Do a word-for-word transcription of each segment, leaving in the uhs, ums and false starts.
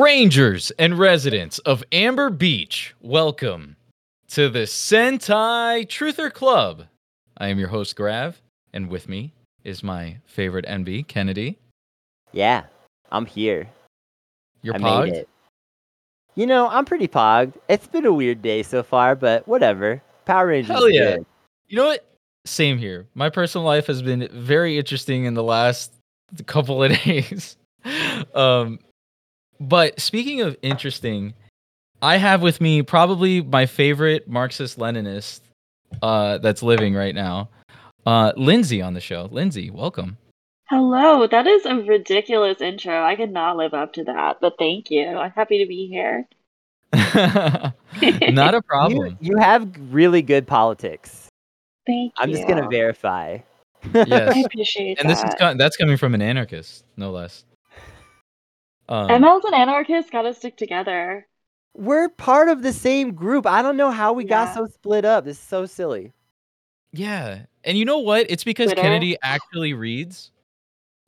Rangers and residents of Amber Beach, welcome to the Sentai Truther Club. I am your host, Grav, and with me is my favorite N B, Kennedy. Yeah, I'm here. You're I pogged? Made it. You know, I'm pretty pogged. It's been a weird day so far, but whatever. Power Rangers. Hell yeah. Good. You know what? Same here. My personal life has been very interesting in the last couple of days. um, but speaking of interesting, I have with me probably my favorite Marxist-Leninist uh, that's living right now, uh, Lindsi on the show. Lindsi, welcome. Hello. That is a ridiculous intro. I could not live up to that, but thank you. I'm happy to be here. Not a problem. You, you have really good politics. Thank I'm you. I'm just going to verify. Yes. I appreciate and that. And this is co- that's coming from an anarchist, no less. Um, M L's an anarchist, got to stick together. We're part of the same group. I don't know how we yeah. got so split up. This is so silly. Yeah. And you know what? It's because Twitter? Kennedy actually reads.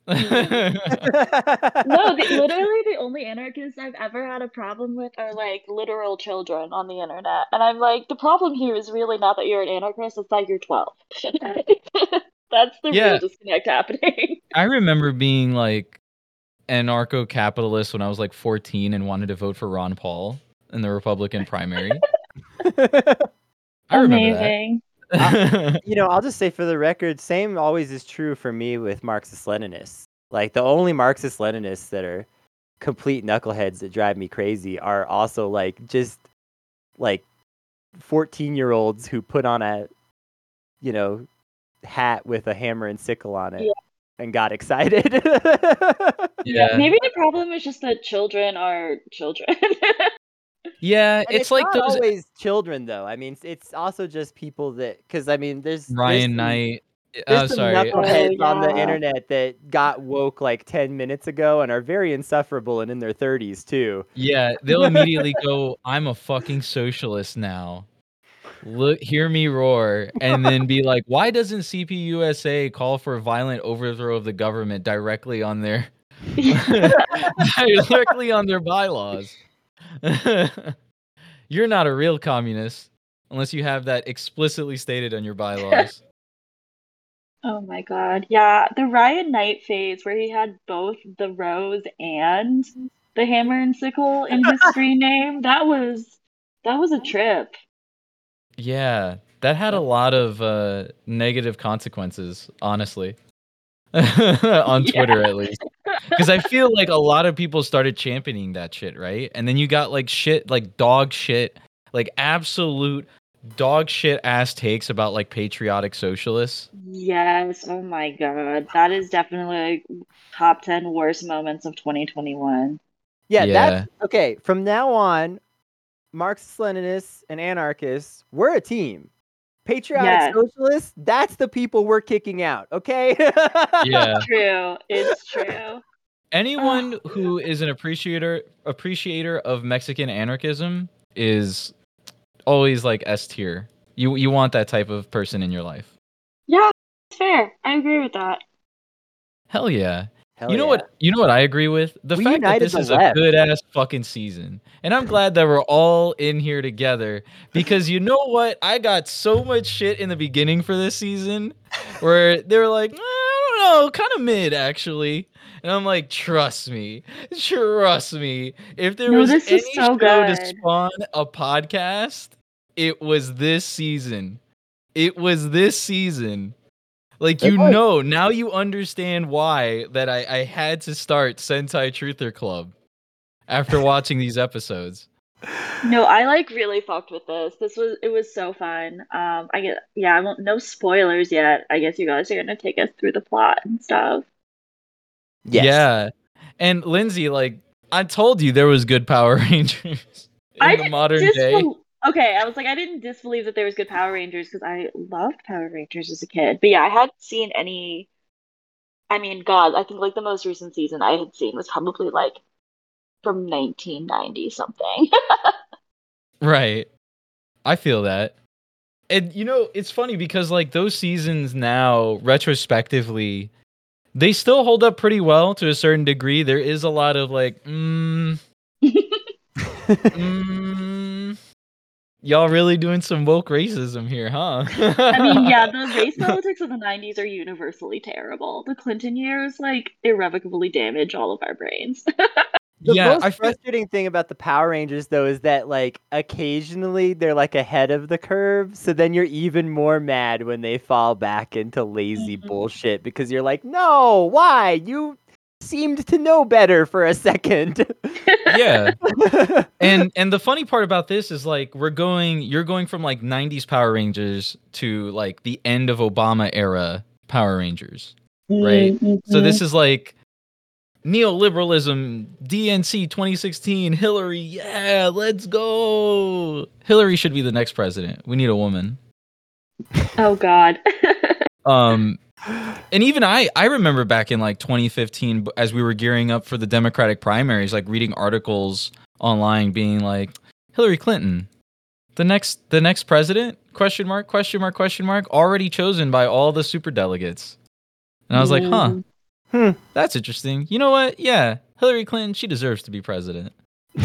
No, the, literally the only anarchists I've ever had a problem with are like literal children on the internet. And I'm like, the problem here is really not that you're an anarchist, it's that you're twelve. That's the yeah. real disconnect happening. I remember being like anarcho-capitalist when I was like fourteen and wanted to vote for Ron Paul in the Republican primary. I remember that. I, you know, I'll just say for the record, same always is true for me with Marxist-Leninists. Like, the only Marxist-Leninists that are complete knuckleheads that drive me crazy are also, like, just, like, fourteen-year-olds who put on a, you know, hat with a hammer and sickle on it yeah. and got excited. yeah. Maybe the problem is just that children are children. Yeah, it's, it's like not those always children though. I mean, it's also just people that because I mean, there's Ryan there's, Knight. I'm oh, sorry, knuckleheads oh, yeah. on the internet that got woke like ten minutes ago and are very insufferable and in their thirties too. Yeah, they'll immediately go, "I'm a fucking socialist now." Look, hear me roar, and then be like, "Why doesn't C P U S A call for a violent overthrow of the government directly on their directly on their bylaws?" You're not a real communist unless you have that explicitly stated on your bylaws. Oh my god. Yeah, the Ryan Knight phase where he had both the rose and the hammer and sickle in his screen name, that was that was a trip. Yeah, that had a lot of uh, negative consequences, honestly. On Twitter yeah. at least. Because I feel like a lot of people started championing that shit, right? And then you got like shit, like dog shit, like absolute dog shit ass takes about like patriotic socialists. Yes. Oh my God. That is definitely like top ten worst moments of twenty twenty-one. Yeah. yeah. That's okay. From now on, Marxist-Leninists and anarchists, we're a team. Patriotic yes. socialists, that's the people we're kicking out, okay? Yeah. True. It's true. Anyone oh. who is an appreciator appreciator of Mexican anarchism is always like S tier. You you want that type of person in your life. Yeah, it's fair. I agree with that. Hell yeah. Hell you know yeah. what you know what I agree with? The we fact that this is left. a good ass fucking season. And I'm glad that we're all in here together because you know what? I got so much shit in the beginning for this season where they were like, eh, I don't know, kind of mid actually. And I'm like, trust me. Trust me. If there no, was any so show good. to spawn a podcast, it was this season. It was this season. Like, you know, now you understand why that I, I had to start Sentai Truther Club after watching these episodes. No, I, like, really fucked with this. This was, it was so fun. Um, I get, yeah, I won't, no spoilers yet. I guess you guys are going to take us through the plot and stuff. Yes. Yeah. And Lindsi, like, I told you there was good Power Rangers in I the modern dis- day. Okay, I was like, I didn't disbelieve that there was good Power Rangers because I loved Power Rangers as a kid. But yeah, I hadn't seen any. I mean, God, I think like the most recent season I had seen was probably like from nineteen ninety something. Right. I feel that. And you know, it's funny because like those seasons now, retrospectively, they still hold up pretty well to a certain degree. There is a lot of like, mm, mm, y'all really doing some woke racism here, huh? I mean, yeah, the race politics of the nineties are universally terrible. The Clinton years, like, irrevocably damage all of our brains. The yeah, most I frustrating f- thing about the Power Rangers, though, is that, like, occasionally they're, like, ahead of the curve, so then you're even more mad when they fall back into lazy mm-hmm. bullshit, because you're like, no, why? You seemed to know better for a second. Yeah. And and the funny part about this is, like, we're going, you're going from, like, nineties Power Rangers to, like, the end of Obama-era Power Rangers, right? Mm-hmm. So this is, like... neoliberalism, D N C twenty sixteen, Hillary, yeah, let's go. Hillary should be the next president. We need a woman. Oh, God. um, and even I, I remember back in like twenty fifteen, as we were gearing up for the Democratic primaries, like reading articles online being like, Hillary Clinton, the next, the next president, question mark, question mark, question mark, already chosen by all the superdelegates. And I was mm. like, huh. Hmm, that's interesting. You know what? Yeah, Hillary Clinton, she deserves to be president.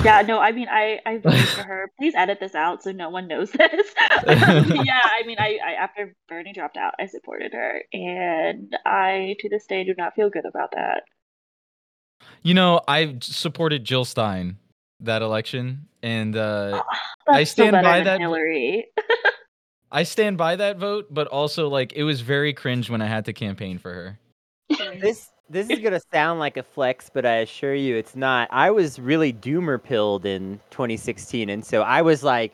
Yeah, no, I mean, I, I voted for her. Please edit this out so no one knows this. Yeah, I mean, I, I after Bernie dropped out, I supported her. And I, to this day, do not feel good about that. You know, I supported Jill Stein that election. And uh, oh, that's I stand still by that. Hillary. I stand by that vote, but also, like, it was very cringe when I had to campaign for her. This. This is going to sound like a flex, but I assure you it's not. I was really doomer-pilled in twenty sixteen, and so I was like,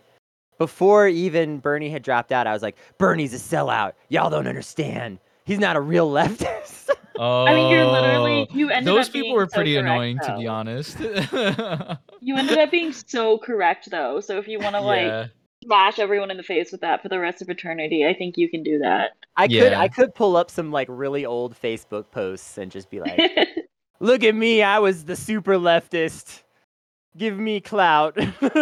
before even Bernie had dropped out, I was like, Bernie's a sellout. Y'all don't understand. He's not a real leftist. Oh, I mean, you're literally, you ended those up being people were so pretty correct, annoying, though. To be honest. You ended up being so correct, though. So if you want to, like... Yeah. Smash everyone in the face with that for the rest of eternity. I think you can do that. I yeah. could I could pull up some like really old Facebook posts and just be like, look at me, I was the super leftist. Give me clout. But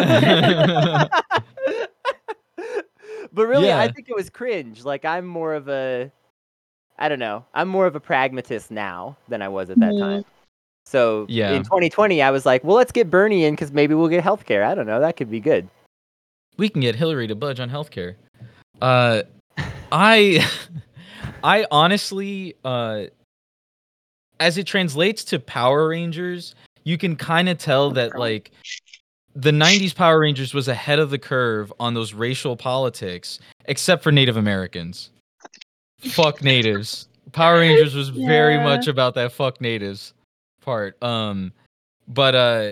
really, yeah. I think it was cringe. Like I'm more of a I don't know. I'm more of a pragmatist now than I was at that mm-hmm. time. So yeah. in twenty twenty I was like, well, let's get Bernie in because maybe we'll get healthcare. I don't know. That could be good. We can get Hillary to budge on healthcare. Uh, I, I honestly, uh, as it translates to Power Rangers, you can kind of tell that like the nineties Power Rangers was ahead of the curve on those racial politics, except for Native Americans. Fuck natives. Power Rangers was yeah. very much about that fuck natives part. Um, but uh,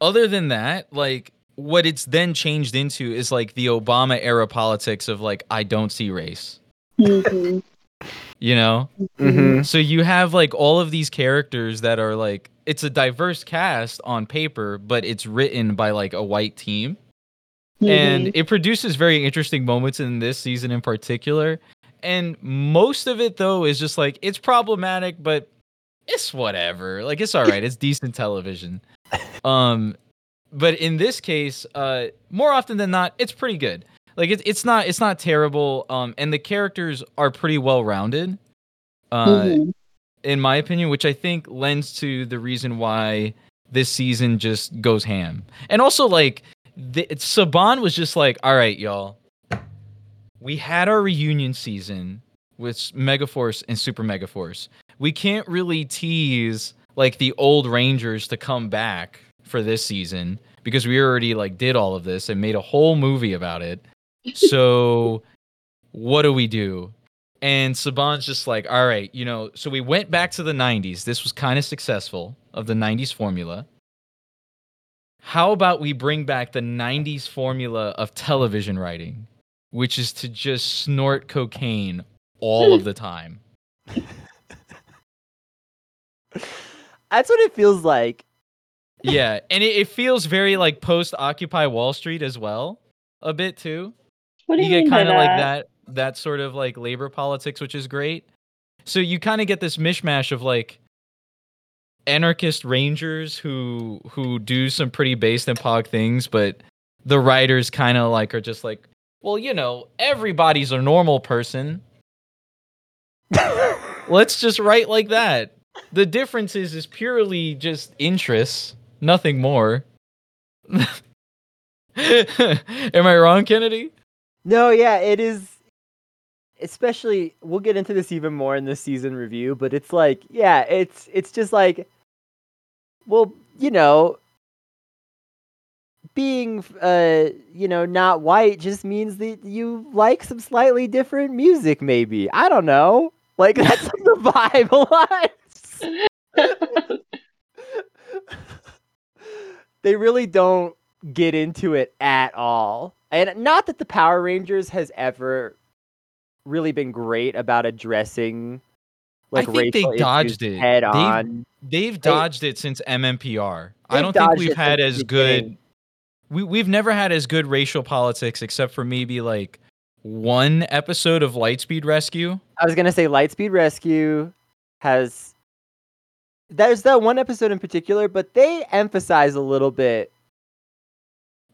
other than that, like. What it's then changed into is like the Obama era politics of like, I don't see race, mm-hmm. you know? Mm-hmm. So you have like all of these characters that are like, it's a diverse cast on paper, but it's written by like a white team. Mm-hmm. And it produces very interesting moments in this season in particular. And most of it though is just like, it's problematic, but it's whatever. Like, it's all right. It's decent television. Um, But in this case, uh, more often than not, it's pretty good. Like it's it's not it's not terrible, um, and the characters are pretty well rounded, uh, mm-hmm. in my opinion, which I think lends to the reason why this season just goes ham. And also, like the, Saban was just like, "All right, y'all, we had our reunion season with Megaforce and Super Megaforce. We can't really tease like the old Rangers to come back." For this season, because we already like did all of this and made a whole movie about it. So what do we do? And Saban's just like, all right, you know, so we went back to the nineties. This was kind of successful of the nineties formula. How about we bring back the nineties formula of television writing, which is to just snort cocaine all of the time. That's what it feels like. Yeah, and it, it feels very like post Occupy Wall Street as well, a bit too. What do you, you mean get kind of like that that sort of like labor politics, which is great. So you kind of get this mishmash of like anarchist rangers who who do some pretty based and pog things, but the writers kind of like are just like, well, you know, everybody's a normal person. Let's just write like that. The difference is is purely just interests. nothing more. Am I wrong, Kennedy? No, yeah, it is. Especially, we'll get into this even more in the season review, but it's like, yeah, it's it's just like, well, you know, being, uh, you know, not white just means that you like some slightly different music, maybe. I don't know. Like, that's like the vibe a lot. They really don't get into it at all. And not that the Power Rangers has ever really been great about addressing like I think racial they dodged it head on. They've, they've dodged they, it since M M P R. I don't think we've had as good we, we've never had as good racial politics except for maybe like one episode of Lightspeed Rescue. I was gonna say Lightspeed Rescue has there's that one episode in particular, but they emphasize a little bit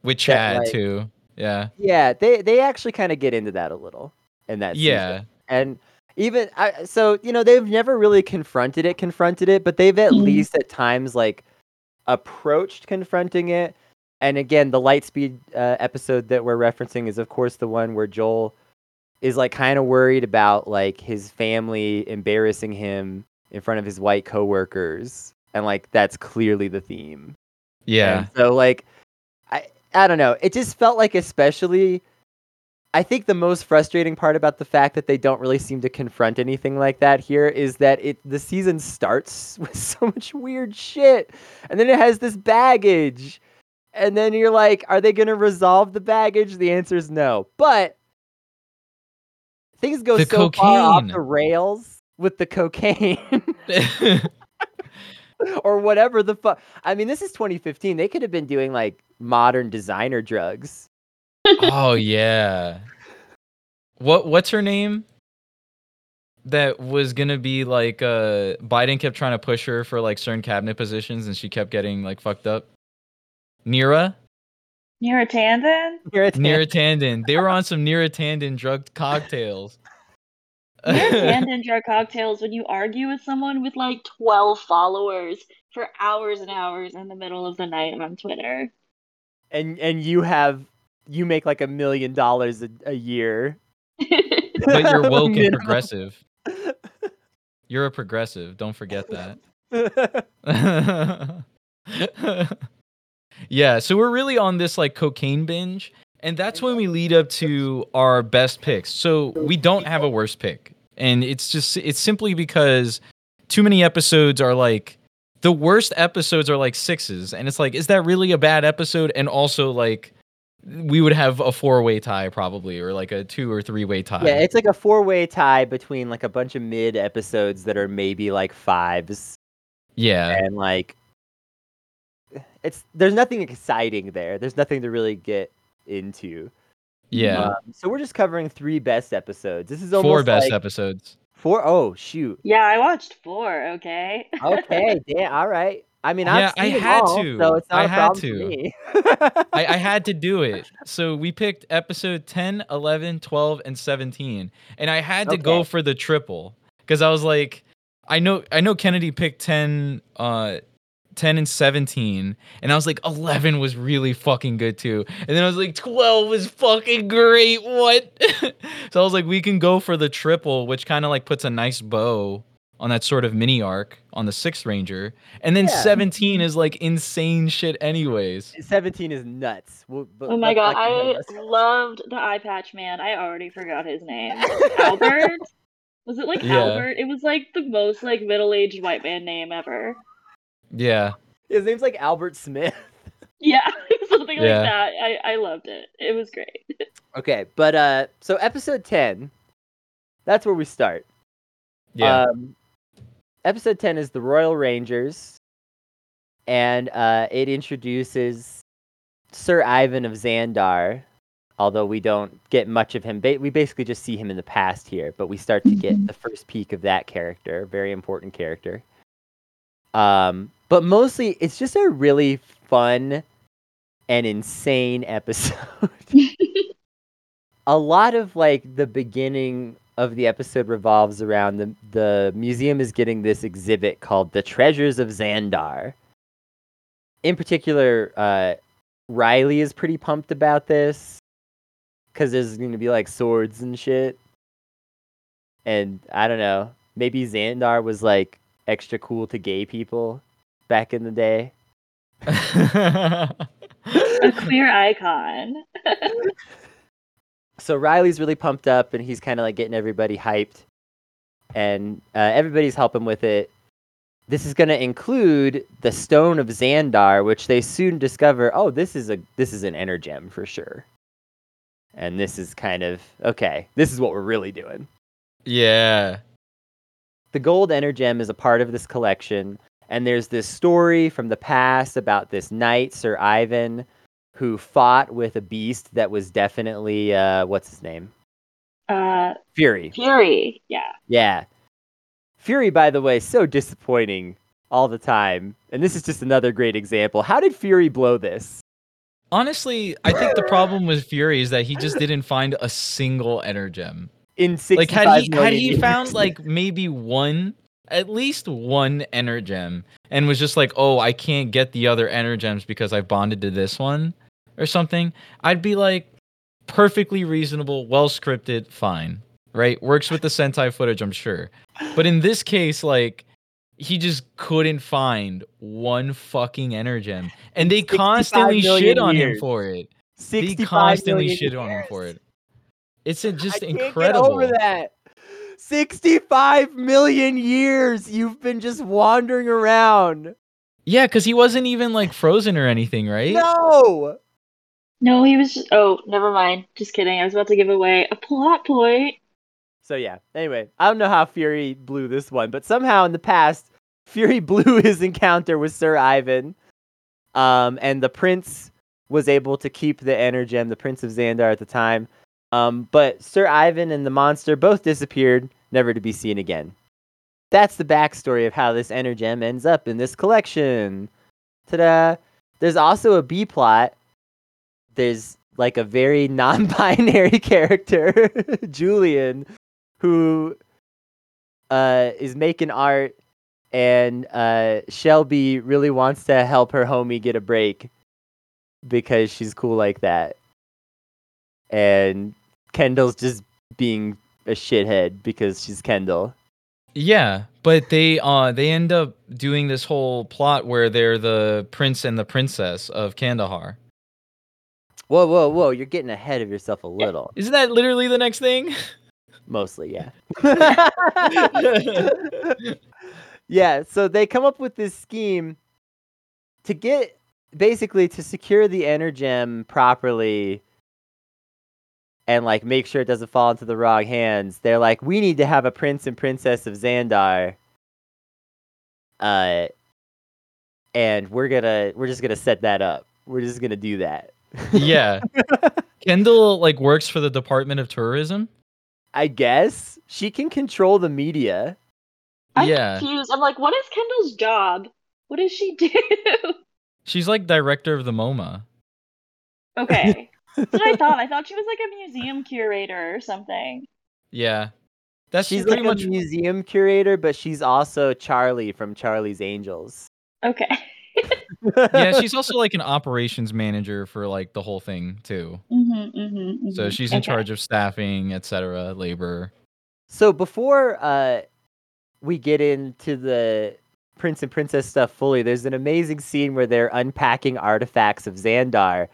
with Chad that, like, too. Yeah. Yeah, they they actually kind of get into that a little. And that yeah, season. And even I, so, you know, they've never really confronted it, confronted it, but they've at mm-hmm. least at times like approached confronting it. And again, the Lightspeed uh, episode that we're referencing is, of course, the one where Joel is like kind of worried about like his family embarrassing him in front of his white coworkers, and like that's clearly the theme. Yeah. And so like, I I don't know. It just felt like especially. I think the most frustrating part about the fact that they don't really seem to confront anything like that here is that it the season starts with so much weird shit, and then it has this baggage, and then you're like, are they going to resolve the baggage? The answer is no. But things go the so cocaine. far off the rails with the cocaine. Or whatever the fuck. I mean, this is twenty fifteen. They could have been doing like modern designer drugs. Oh yeah, what what's her name? That was gonna be like uh, Biden kept trying to push her for like certain cabinet positions, and she kept getting like fucked up. Neera, Neera Tanden, Neera Tanden. Neera Tanden. They were on some Neera Tanden drug cocktails. Neera Tanden drug cocktails. When you argue with someone with like twelve followers for hours and hours in the middle of the night on Twitter, and and you have. You make like a million dollars a year. But you're woke and progressive. You're a progressive. Don't forget that. Yeah, so we're really on this like cocaine binge. And that's when we lead up to our best picks. So we don't have a worst pick. And it's just, it's simply because too many episodes are like, the worst episodes are like sixes. And it's like, is that really a bad episode? And also like, we would have a four-way tie probably, or like a two or three-way tie. Yeah, it's like a four-way tie between like a bunch of mid episodes that are maybe like fives. Yeah. And like it's there's nothing exciting there. There's nothing to really get into. Yeah. Um, so we're just covering three best episodes. This is almost four best like, episodes. Four? Oh, shoot. Yeah, I watched four, okay. Okay, yeah, all right. I mean, I've yeah, seen I it had all, to. So it's not I a had to. For me. I, I had to do it. So we picked episode ten, eleven, twelve, and seventeen, and I had to okay. go for the triple because I was like, I know, I know Kennedy picked ten, uh, ten and seventeen, and I was like, eleven was really fucking good too, and then I was like, twelve was fucking great. What? So I was like, we can go for the triple, which kind of like puts a nice bow on that sort of mini arc on the Sixth Ranger. And then yeah. seventeen is like insane shit anyways. seventeen is nuts. We'll, oh my God, I loved the eye patch man. I already forgot his name. Albert? Was it like yeah. Albert? It was like the most like middle-aged white man name ever. Yeah. His name's like Albert Smith. Yeah, something yeah. like that. I, I loved it. It was great. Okay, but uh, so episode ten, that's where we start. Yeah. Um, Episode ten is the Royal Rangers, and uh, it introduces Sir Ivan of Xandar, although we don't get much of him. Ba- we basically just see him in the past here, but we start to get the first peek of that character, very important character. Um, but mostly, it's just a really fun and insane episode. A lot of, like, the beginning of the episode revolves around the the museum is getting this exhibit called The Treasures of Xandar. in particular, uh, Riley is pretty pumped about this because there's going to be like swords and shit. And I don't know, maybe Xandar was like extra cool to gay people back in the day. A queer icon. So Riley's really pumped up, and he's kind of like getting everybody hyped, and uh, everybody's helping with it. This is going to include the Stone of Xandar, which they soon discover. Oh, this is a this is an energem for sure, and this is kind of okay. This is what we're really doing. Yeah, the gold energem is a part of this collection, and there's this story from the past about this knight, Sir Ivan, who fought with a beast that was definitely, uh, what's his name? Uh, Fury. Fury, yeah. Yeah. Fury, by the way, so disappointing all the time. And this is just another great example. How did Fury blow this? Honestly, I think the problem with Fury is that he just didn't find a single energem. In sixty-five like, had he, had he found, like, maybe one, at least one energem, and was just like, oh, I can't get the other energems because I've bonded to this one, or something, I'd be like, perfectly reasonable, well-scripted, fine, right? Works with the Sentai footage, I'm sure. But in this case, like, he just couldn't find one fucking energem. And they constantly shit on years. him for it. They constantly shit years. on him for it. It's a, just I incredible. Can't get over that. sixty-five million years you've been just wandering around. Yeah, because he wasn't even, like, frozen or anything, right? No! No, he was just... Oh, never mind. Just kidding. I was about to give away a plot point. So, yeah. Anyway, I don't know how Fury blew this one, but somehow in the past, Fury blew his encounter with Sir Ivan, um, and the prince was able to keep the energem, the Prince of Xandar at the time, um, but Sir Ivan and the monster both disappeared, never to be seen again. That's the backstory of how this energem ends up in this collection. Ta-da! There's also a B-plot. There's like a very non-binary character, Julian, who uh, is making art, and uh, Shelby really wants to help her homie get a break because she's cool like that. And Kendall's just being a shithead because she's Kendall. Yeah, but they uh, they end up doing this whole plot where they're the prince and the princess of Kandahar. Whoa, whoa, whoa, you're getting ahead of yourself a little. Isn't that literally the next thing? Mostly, yeah. Yeah, so they come up with this scheme to get, basically, to secure the energem properly and, like, make sure it doesn't fall into the wrong hands. They're like, we need to have a prince and princess of Xandar. Uh, and we're gonna, we're just gonna set that up. We're just gonna do that. Yeah. Kendall, like, works for the Department of Tourism? I guess. She can control the media. I'm yeah. confused. I'm like, what is Kendall's job? What does she do? She's, like, director of the MoMA. Okay. That's what I thought. I thought she was, like, a museum curator or something. Yeah. That's she's, like, much... a museum curator, but she's also Charlie from Charlie's Angels. Okay. Yeah, she's also like an operations manager for like the whole thing too. Mm-hmm, mm-hmm, mm-hmm. So she's in okay. charge of staffing, et cetera, labor. So before uh, we get into the prince and princess stuff fully, there's an amazing scene where they're unpacking artifacts of Xandar,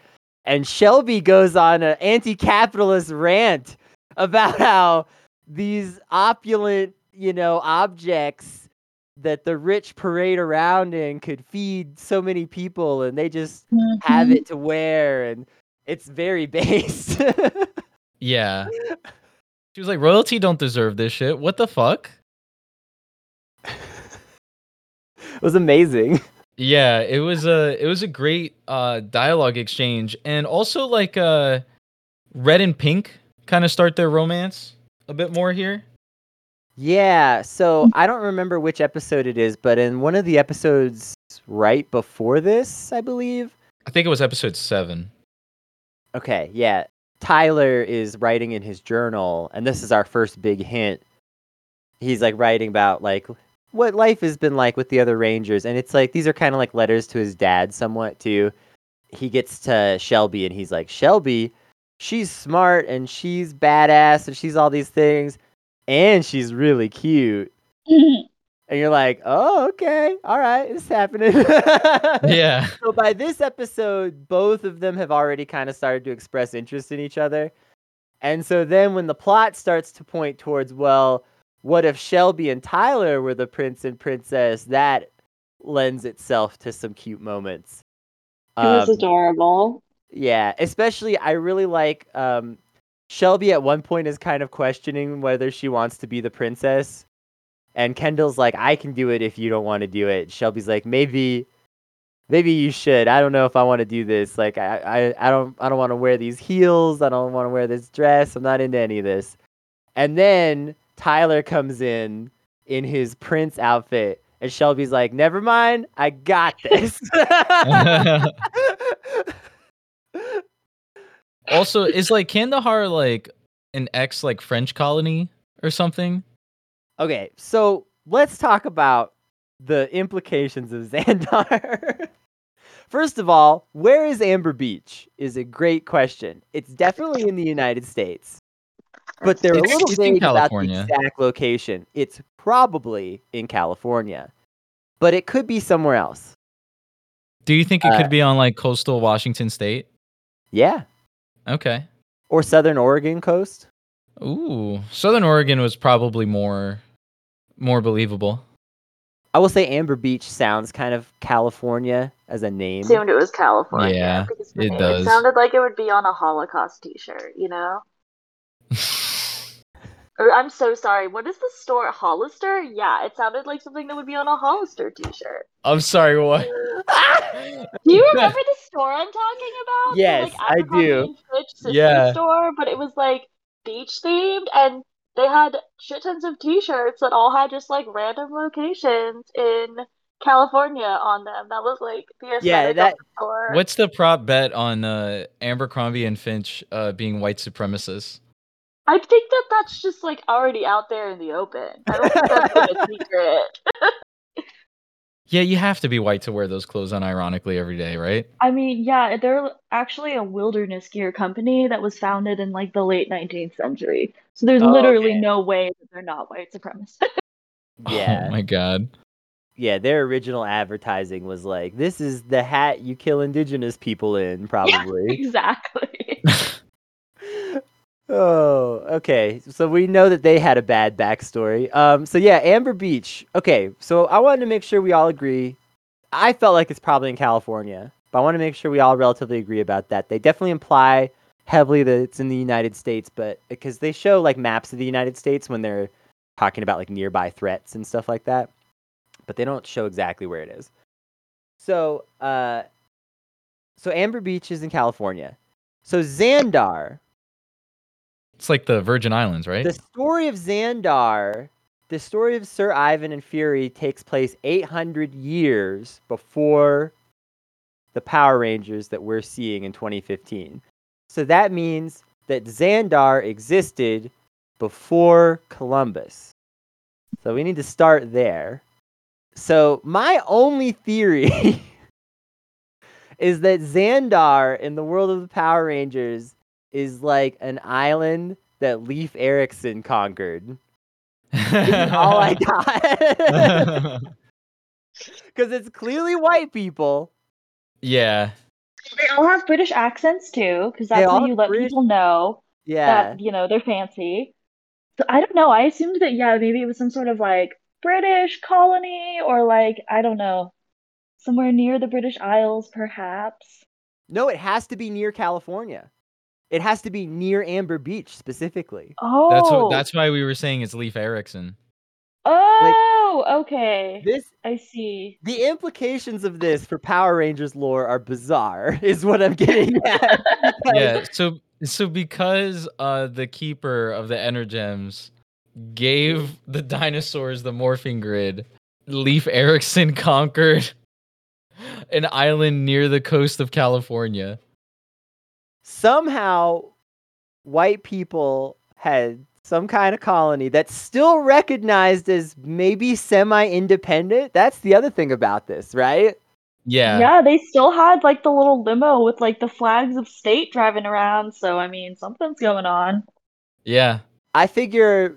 and Shelby goes on an anti-capitalist rant about how these opulent, you know, objects that the rich parade around in could feed so many people, and they just mm-hmm. have it to wear, and it's very base. Yeah. She was like, royalty don't deserve this shit. What the fuck? It was amazing. Yeah, it was a it was a great uh, dialogue exchange, and also like uh, Red and Pink kind of start their romance a bit more here. Yeah, so I don't remember which episode it is, but in one of the episodes right before this, I believe. I think it was episode seven. Okay, yeah. Tyler is writing in his journal, and this is our first big hint. He's, like, writing about, like, what life has been like with the other Rangers. And it's like, these are kind of like letters to his dad somewhat too. He gets to Shelby and he's like, Shelby, she's smart and she's badass and she's all these things. And she's really cute. And you're like, oh, okay. All right. It's happening. Yeah. So by this episode, both of them have already kind of started to express interest in each other. And so then when the plot starts to point towards, well, what if Shelby and Tyler were the prince and princess? That lends itself to some cute moments. It was um, adorable. Yeah. Especially, I really like um, Shelby at one point is kind of questioning whether she wants to be the princess. And Kendall's like, I can do it if you don't want to do it. Shelby's like, maybe, maybe you should. I don't know if I want to do this. Like, I, I, I don't, I don't want to wear these heels. I don't want to wear this dress. I'm not into any of this. And then Tyler comes in in his prince outfit, and Shelby's like, never mind, I got this. Also, is like Kandahar like an ex like French colony or something? Okay, so let's talk about the implications of Xandar. First of all, where is Amber Beach is a great question. It's definitely in the United States, but they're it's, a little vague about the exact location. It's probably in California, but it could be somewhere else. Do you think it uh, could be on like coastal Washington State? Yeah. Okay. Or Southern Oregon coast? Ooh, Southern Oregon was probably more, more believable. I will say Amber Beach sounds kind of California as a name. I assumed it was California. Yeah, it name. does. It sounded like it would be on a Holocaust T-shirt, you know? Or, I'm so sorry. What is the store? Hollister? Yeah, it sounded like something that would be on a Hollister T-shirt. I'm sorry, what? Do you remember the store I'm talking about? Yes, like, I, I do. Yeah. Store, but it was like beach themed, and they had shit tons of t-shirts that all had just like random locations in California on them. That was like the yeah that store. What's the prop bet on uh Abercrombie and Finch uh being white supremacists? I think that that's just like already out there in the open. I don't think that's a secret. Yeah, you have to be white to wear those clothes unironically every day, right? I mean, yeah, they're actually a wilderness gear company that was founded in like the late nineteenth century. So there's oh, literally okay. no way that they're not white supremacists. Yeah. Oh my god. Yeah, their original advertising was like, this is the hat you kill indigenous people in, probably. Yeah, exactly. Oh, okay. So we know that they had a bad backstory. Um, so yeah, Amber Beach. Okay, so I wanted to make sure we all agree. I felt like it's probably in California, but I want to make sure we all relatively agree about that. They definitely imply heavily that it's in the United States, but because they show like maps of the United States when they're talking about like nearby threats and stuff like that, but they don't show exactly where it is. So, uh, so Amber Beach is in California. So Xandar. It's like the Virgin Islands, right? The story of Xandar, the story of Sir Ivan and Fury takes place eight hundred years before the Power Rangers that we're seeing in twenty fifteen. So that means that Xandar existed before Columbus. So we need to start there. So my only theory is that Xandar in the world of the Power Rangers is like an island that Leif Erikson conquered. That's all I got. Because it's clearly white people. Yeah. They all have British accents too, because that's how you let British people know yeah. that, you know, they're fancy. So I don't know. I assumed that, yeah, maybe it was some sort of like British colony or like, I don't know, somewhere near the British Isles, perhaps. No, it has to be near California. It has to be near Amber Beach specifically. Oh, that's what, that's why we were saying it's Leif Erikson. Oh, like, okay. This I see. The implications of this for Power Rangers lore are bizarre, is what I'm getting at. Yeah. So, so because uh, the keeper of the Energems gave the dinosaurs the morphing grid, Leif Erikson conquered an island near the coast of California. Somehow, white people had some kind of colony that's still recognized as maybe semi-independent. That's the other thing about this, right? Yeah. Yeah, they still had, like, the little limo with, like, the flags of state driving around. So, I mean, something's going on. Yeah. I figure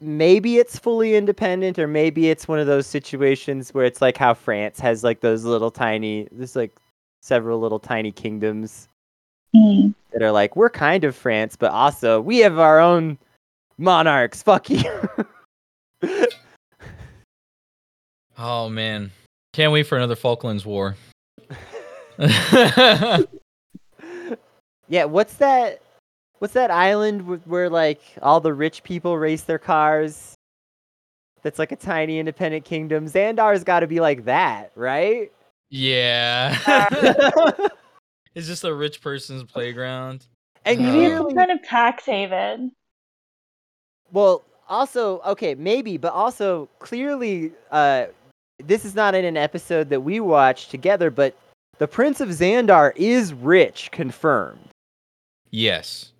maybe it's fully independent, or maybe it's one of those situations where it's like how France has, like, those little tiny, there's, like, several little tiny kingdoms mm. that are like, we're kind of France, but also we have our own monarchs. Fuck you. Oh, man. Can't wait for another Falklands War. Yeah, what's that? What's that island where, where like all the rich people race their cars? That's like a tiny independent kingdom. Xandar's got to be like that, right? Yeah. It's just a rich person's playground. And you need some kind of tax haven. Well, also, okay, maybe, but also clearly, uh, this is not in an episode that we watched together, but the Prince of Xandar is rich, confirmed. Yes.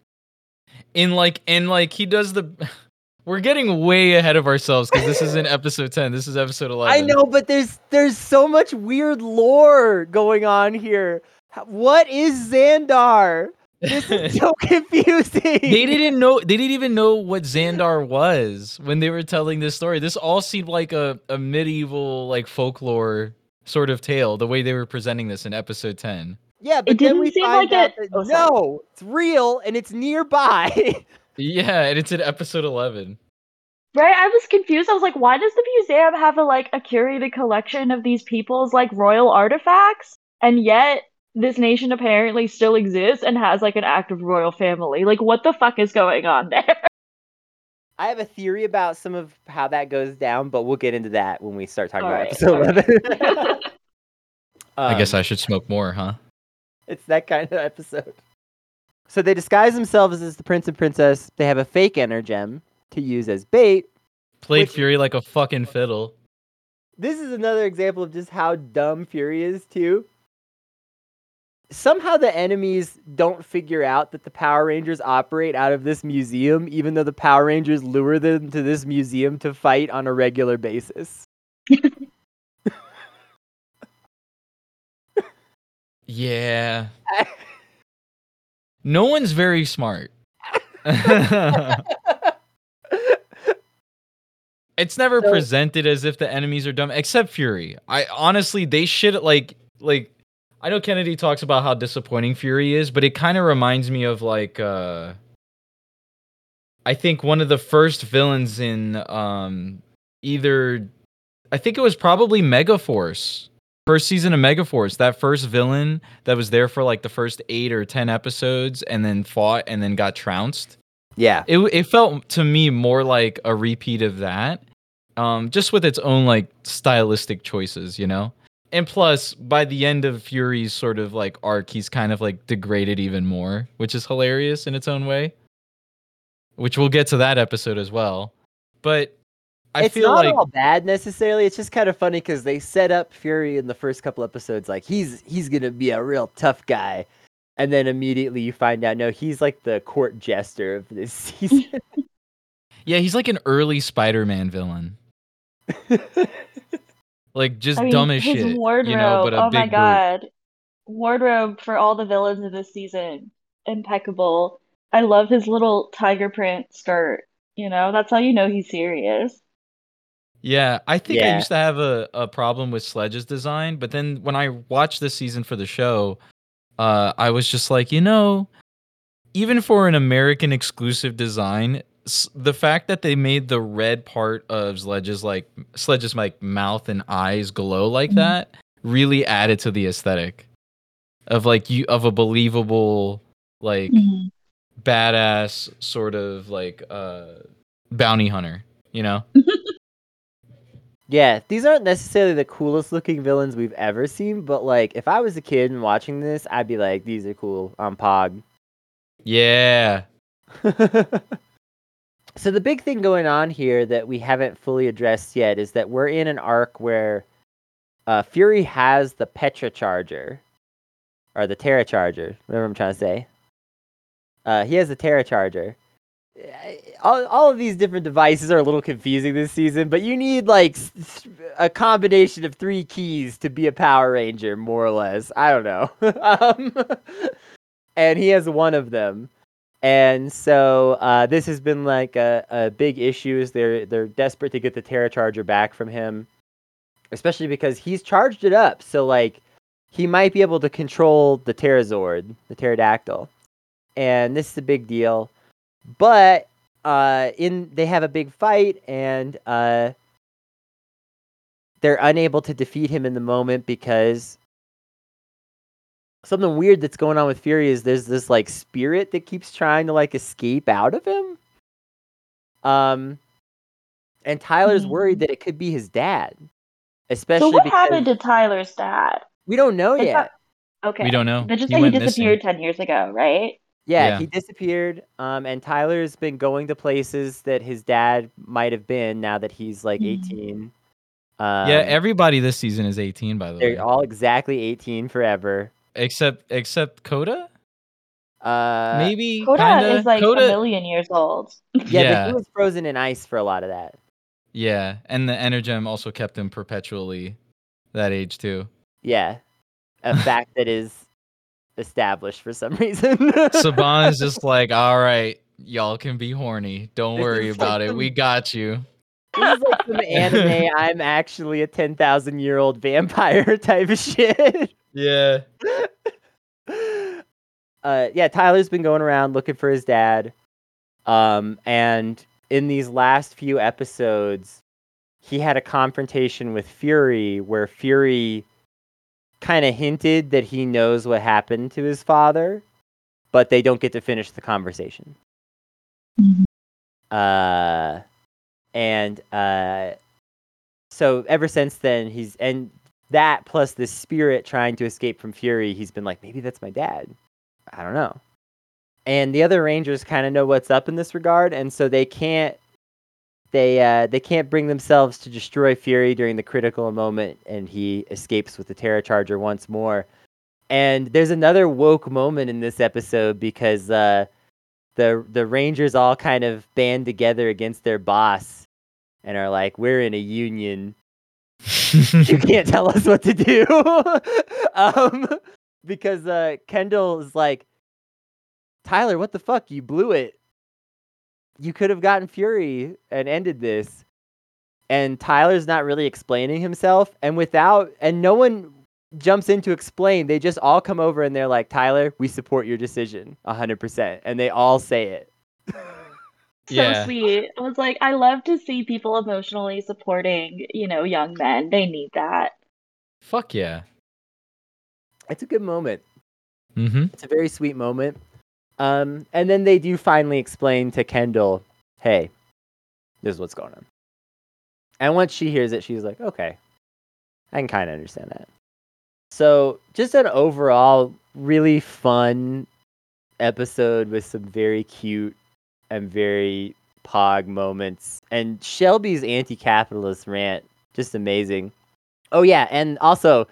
In like, and like, he does the. We're getting way ahead of ourselves because this isn't episode ten. This is episode eleven. I know, but there's there's so much weird lore going on here. What is Xandar? This is so confusing. They didn't know. They didn't even know what Xandar was when they were telling this story. This all seemed like a, a medieval, like, folklore sort of tale. The way they were presenting this in episode ten. Yeah, but it didn't then we seem find like out it. That, oh, no, it's real and it's nearby. Yeah, and it's in episode eleven. Right, I was confused. I was like, why does the museum have a like a curated collection of these people's like royal artifacts, and yet this nation apparently still exists and has, like, an active royal family? Like, what the fuck is going on there? I have a theory about some of how that goes down, but we'll get into that when we start talking all about right, episode eleven. Right. um, I guess I should smoke more, huh? It's that kind of episode. So they disguise themselves as the prince and princess. They have a fake energem to use as bait. Played which... Fury like a fucking fiddle. This is another example of just how dumb Fury is, too. Somehow the enemies don't figure out that the Power Rangers operate out of this museum, even though the Power Rangers lure them to this museum to fight on a regular basis. Yeah. No one's very smart. It's never so, presented as if the enemies are dumb, except Fury. I honestly, they should, like, like, I know Kennedy talks about how disappointing Fury is, but it kind of reminds me of, like, uh, I think one of the first villains in um, either, I think it was probably Megaforce. First season of Megaforce, that first villain that was there for, like, the first eight or ten episodes and then fought and then got trounced. Yeah. It it felt to me more like a repeat of that, um, just with its own, like, stylistic choices, you know? And plus, by the end of Fury's sort of like arc, he's kind of like degraded even more, which is hilarious in its own way. Which we'll get to that episode as well. But I it's feel like it's not all bad necessarily. It's just kind of funny because they set up Fury in the first couple episodes like he's he's gonna be a real tough guy, and then immediately you find out no, he's like the court jester of this season. Yeah, he's like an early Spider-Man villain. Like, just I mean, dumb as his shit, wardrobe, you know, but a oh big my god. Brute. Wardrobe for all the villains of this season. Impeccable. I love his little tiger print skirt. You know, that's how you know he's serious. Yeah, I think yeah. I used to have a, a problem with Sledge's design, but then when I watched this season for the show, uh, I was just like, you know, even for an American exclusive design, the fact that they made the red part of Sledge's like Sledge's like mouth and eyes glow like mm-hmm. that really added to the aesthetic of like you of a believable like mm-hmm. badass sort of like uh, bounty hunter, you know? Yeah, these aren't necessarily the coolest looking villains we've ever seen, but like if I was a kid and watching this, I'd be like, these are cool. I'm Pog. Yeah. So the big thing going on here that we haven't fully addressed yet is that we're in an arc where uh, Fury has the Petra Charger, or the Terra Charger, whatever I'm trying to say. Uh, he has the Terra Charger. all, all of these different devices are a little confusing this season, but you need like a combination of three keys to be a Power Ranger, more or less. I don't know. um, and he has one of them. And so uh, this has been like a, a big issue. Is they're they're desperate to get the Terra Charger back from him, especially because he's charged it up. So like he might be able to control the Pterozoid, the pterodactyl, and this is a big deal. But uh, in they have a big fight, and uh, they're unable to defeat him in the moment because something weird that's going on with Fury is there's this like spirit that keeps trying to like escape out of him. Um, and Tyler's worried that it could be his dad, especially. So what because happened to Tyler's dad? We don't know it's yet. Not... Okay, we don't know. But just like he, he disappeared missing. ten years ago, right? Yeah, yeah, he disappeared. Um, and Tyler's been going to places that his dad might have been. Now that he's like mm-hmm. eighteen. Um, yeah, everybody this season is eighteen. By the they're way, they're all exactly eighteen forever. Except, except Koda. Uh, Maybe Koda kinda. is like Koda... a million years old. Yeah, yeah, but he was frozen in ice for a lot of that. Yeah, and the Energem also kept him perpetually that age too. Yeah, a fact that is established for some reason. Saban is just like, all right, y'all can be horny. Don't worry about it. We got you. This is like some anime. I'm actually a ten thousand year old vampire type of shit. Yeah. uh, yeah, Tyler's been going around looking for his dad. Um, and in these last few episodes, he had a confrontation with Fury where Fury kind of hinted that he knows what happened to his father, but they don't get to finish the conversation. Uh, and uh, so ever since then, he's... and. That plus this spirit trying to escape from Fury, he's been like, maybe that's my dad. I don't know. And the other Rangers kind of know what's up in this regard, and so they can't they uh, they can't bring themselves to destroy Fury during the critical moment, and he escapes with the Terra Charger once more. And there's another woke moment in this episode because uh, the the Rangers all kind of band together against their boss and are like, we're in a union. You can't tell us what to do. um, because uh, Kendall is like, Tyler, what the fuck? You blew it. You could have gotten Fury and ended this. And Tyler's not really explaining himself. And without, and no one jumps in to explain. They just all come over and they're like, Tyler, we support your decision one hundred percent. And they all say it. So yeah. Sweet. I was like, I love to see people emotionally supporting, you know, young men. They need that. Fuck yeah. It's a good moment. Mm-hmm. It's a very sweet moment. Um, and then they do finally explain to Kendall, hey, this is what's going on. And once she hears it, she's like, okay, I can kind of understand that. So just an overall really fun episode with some very cute and very pog moments. And Shelby's anti-capitalist rant, just amazing. Oh yeah, and also,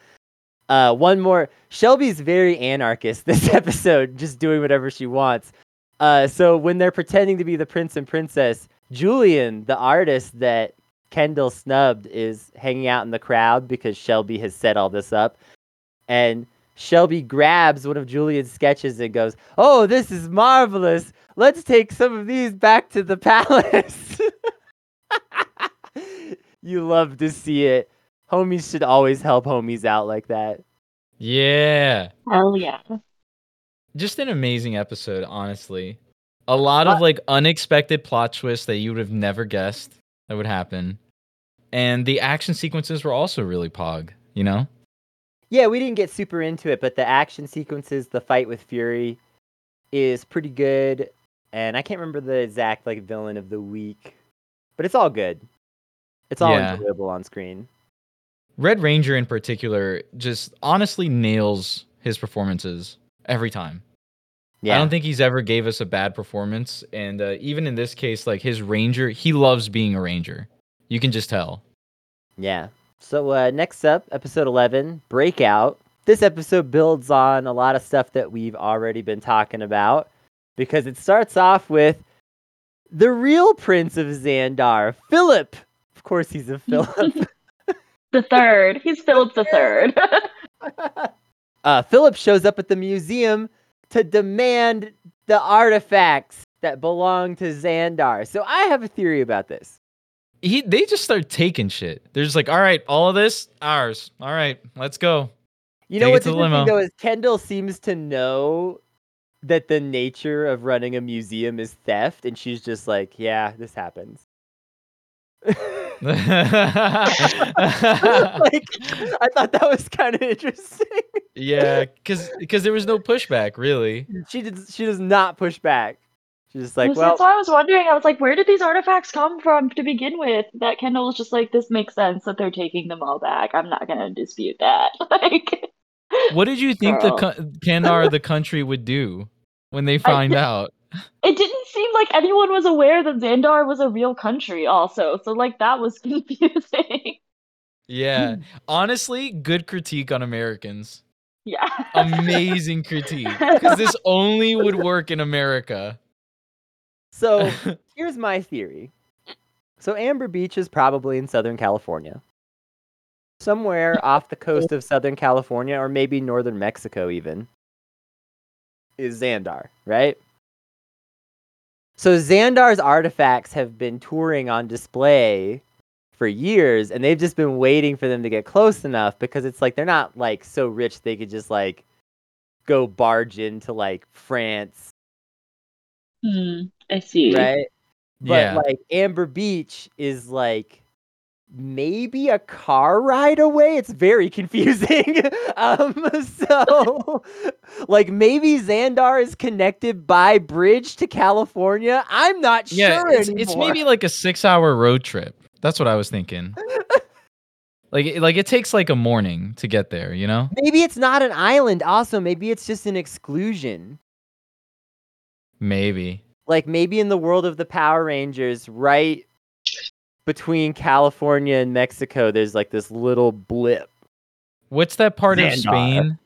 uh, one more. Shelby's very anarchist this episode, just doing whatever she wants. Uh, so when they're pretending to be the prince and princess, Julian, the artist that Kendall snubbed, is hanging out in the crowd because Shelby has set all this up. And Shelby grabs one of Julian's sketches and goes, oh, this is marvelous. Let's take some of these back to the palace. You love to see it. Homies should always help homies out like that. Yeah. Hell yeah. Just an amazing episode, honestly. A lot what? of like unexpected plot twists that you would have never guessed that would happen. And the action sequences were also really pog, you know? Yeah, we didn't get super into it, but the action sequences, the fight with Fury is pretty good. And I can't remember the exact like villain of the week, but it's all good. It's all yeah. enjoyable on screen. Red Ranger in particular just honestly nails his performances every time. Yeah. I don't think he's ever gave us a bad performance. And uh, even in this case, like his Ranger, he loves being a Ranger. You can just tell. Yeah. So uh, next up, episode eleven, Breakout. This episode builds on a lot of stuff that we've already been talking about because it starts off with the real Prince of Xandar, Philip. Of course he's a Philip. The third. He's Philip the third. uh, Philip shows up at the museum to demand the artifacts that belong to Xandar. So I have a theory about this. He, they just start taking shit. They're just like, all right, all of this, ours. All right, let's go. You know what's interesting, though, is Kendall seems to know that the nature of running a museum is theft, and she's just like, yeah, this happens. like, I thought that was kind of interesting. Yeah, because because there was no pushback, really. She did. She does not push back. Just like, well, that's why I was wondering. I was like, where did these artifacts come from to begin with? That Kendall was just like, this makes sense that they're taking them all back. I'm not going to dispute that. Like, what did you think girl. the Xandar, the country, would do when they find I, out? It didn't seem like anyone was aware that Xandar was a real country also. So, like, that was confusing. Yeah. Honestly, good critique on Americans. Yeah. Amazing critique. Because this only would work in America. So here's my theory. So Amber Beach is probably in Southern California. Somewhere off the coast of Southern California, or maybe northern Mexico even, is Xandar, right? So Xandar's artifacts have been touring on display for years, and they've just been waiting for them to get close enough, because it's like they're not like so rich they could just like go barge into like France. Mm. I see. Right? But, yeah. like, Amber Beach is, like, maybe a car ride away? It's very confusing. um, so, like, maybe Xandar is connected by bridge to California? I'm not yeah, sure it's, anymore. It's maybe, like, a six-hour road trip. That's what I was thinking. Like, like, it takes, like, a morning to get there, you know? Maybe it's not an island also. Maybe it's just an exclusion. Maybe. Like, maybe in the world of the Power Rangers, right between California and Mexico, there's, like, this little blip. What's that part Xandar. of Spain?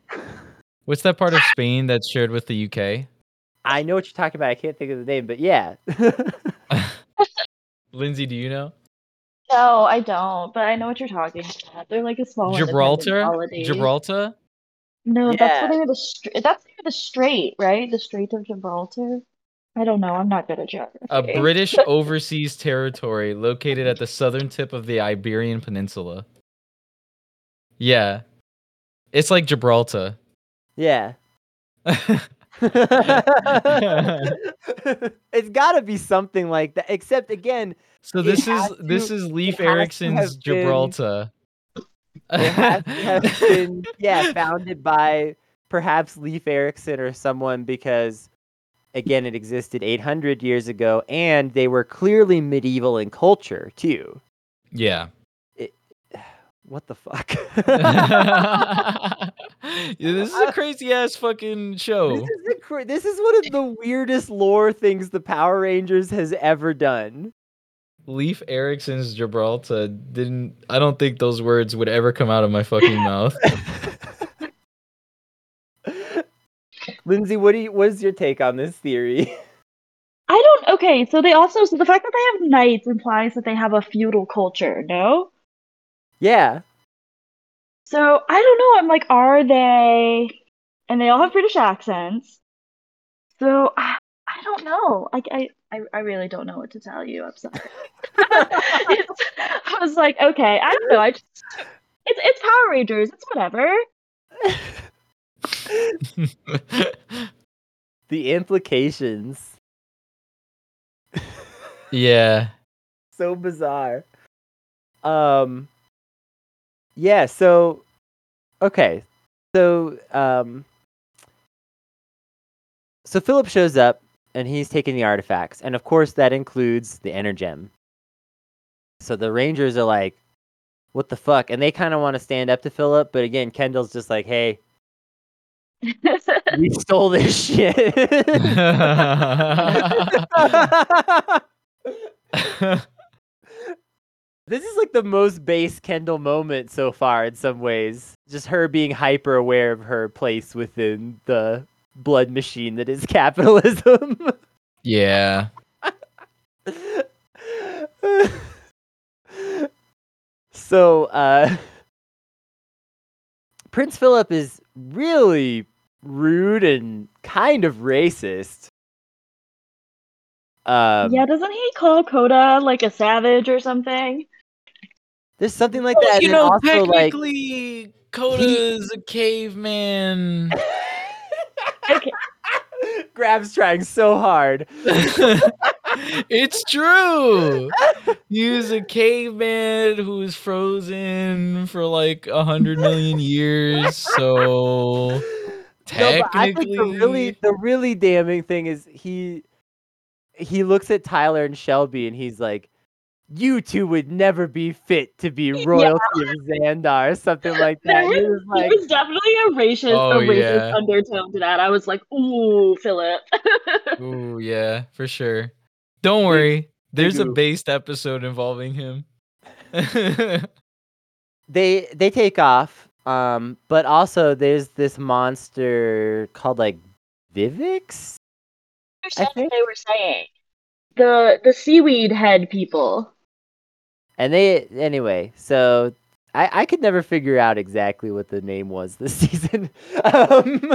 What's that part of Spain that's shared with the U K? I know what you're talking about. I can't think of the name, but yeah. Lindsi, do you know? No, I don't, but I know what you're talking about. They're, like, a small Gibraltar? Gibraltar? No, yeah. that's near the stra- that's near the Strait, right? The Strait of Gibraltar? I don't know. I'm not good at geography. A British overseas territory located at the southern tip of the Iberian Peninsula. Yeah. It's like Gibraltar. Yeah. It's got to be something like that, except again, so this is to, this is Leif Erikson's Gibraltar. Been, it has to have been yeah, founded by perhaps Leif Erikson or someone, because again, it existed eight hundred years ago, and they were clearly medieval in culture, too. Yeah. It, what the fuck? Yeah, this is a crazy-ass fucking show. This is, a, this is one of the weirdest lore things the Power Rangers has ever done. Leif Erikson's Gibraltar didn't... I don't think those words would ever come out of my fucking mouth. Lindsi, what do you, what is your take on this theory? I don't, okay, so they also, so the fact that they have knights implies that they have a feudal culture, no? Yeah. So, I don't know, I'm like, are they, and they all have British accents, so I, I don't know. Like, I, I, I really don't know what to tell you, I'm sorry. I was like, okay, I don't know, I just, it's, it's Power Rangers, it's whatever. The implications. Yeah. So bizarre. Um Yeah, so okay. So um So Philip shows up and he's taking the artifacts, and of course that includes the Energem. So the Rangers are like, what the fuck? And they kinda wanna stand up to Philip, but again, Kendall's just like, hey, we stole this shit. This is like the most base Kendall moment so far in some ways. Just her being hyper aware of her place within the blood machine that is capitalism. Yeah. So, uh, Prince Philip is really rude and kind of racist. Um, yeah, doesn't he call Koda like a savage or something? There's something like that. Well, you and know, also, technically, like, Koda is a caveman. Okay. Grab's trying so hard. It's true. He's a caveman who was frozen for like a hundred million years. So technically, no, but I think the really, the really damning thing is he he looks at Tyler and Shelby and he's like, "You two would never be fit to be royalty yeah. of Xandar," or something like that. There was, like, there was definitely a racist, oh, a racist yeah. undertone to that. I was like, ooh, Philip. Ooh, yeah, for sure. Don't worry. There's a based episode involving him. they they take off, um, but also there's this monster called, like, Vivix? I think they were saying. The, the seaweed head people. And they, anyway, so I, I could never figure out exactly what the name was this season. Um,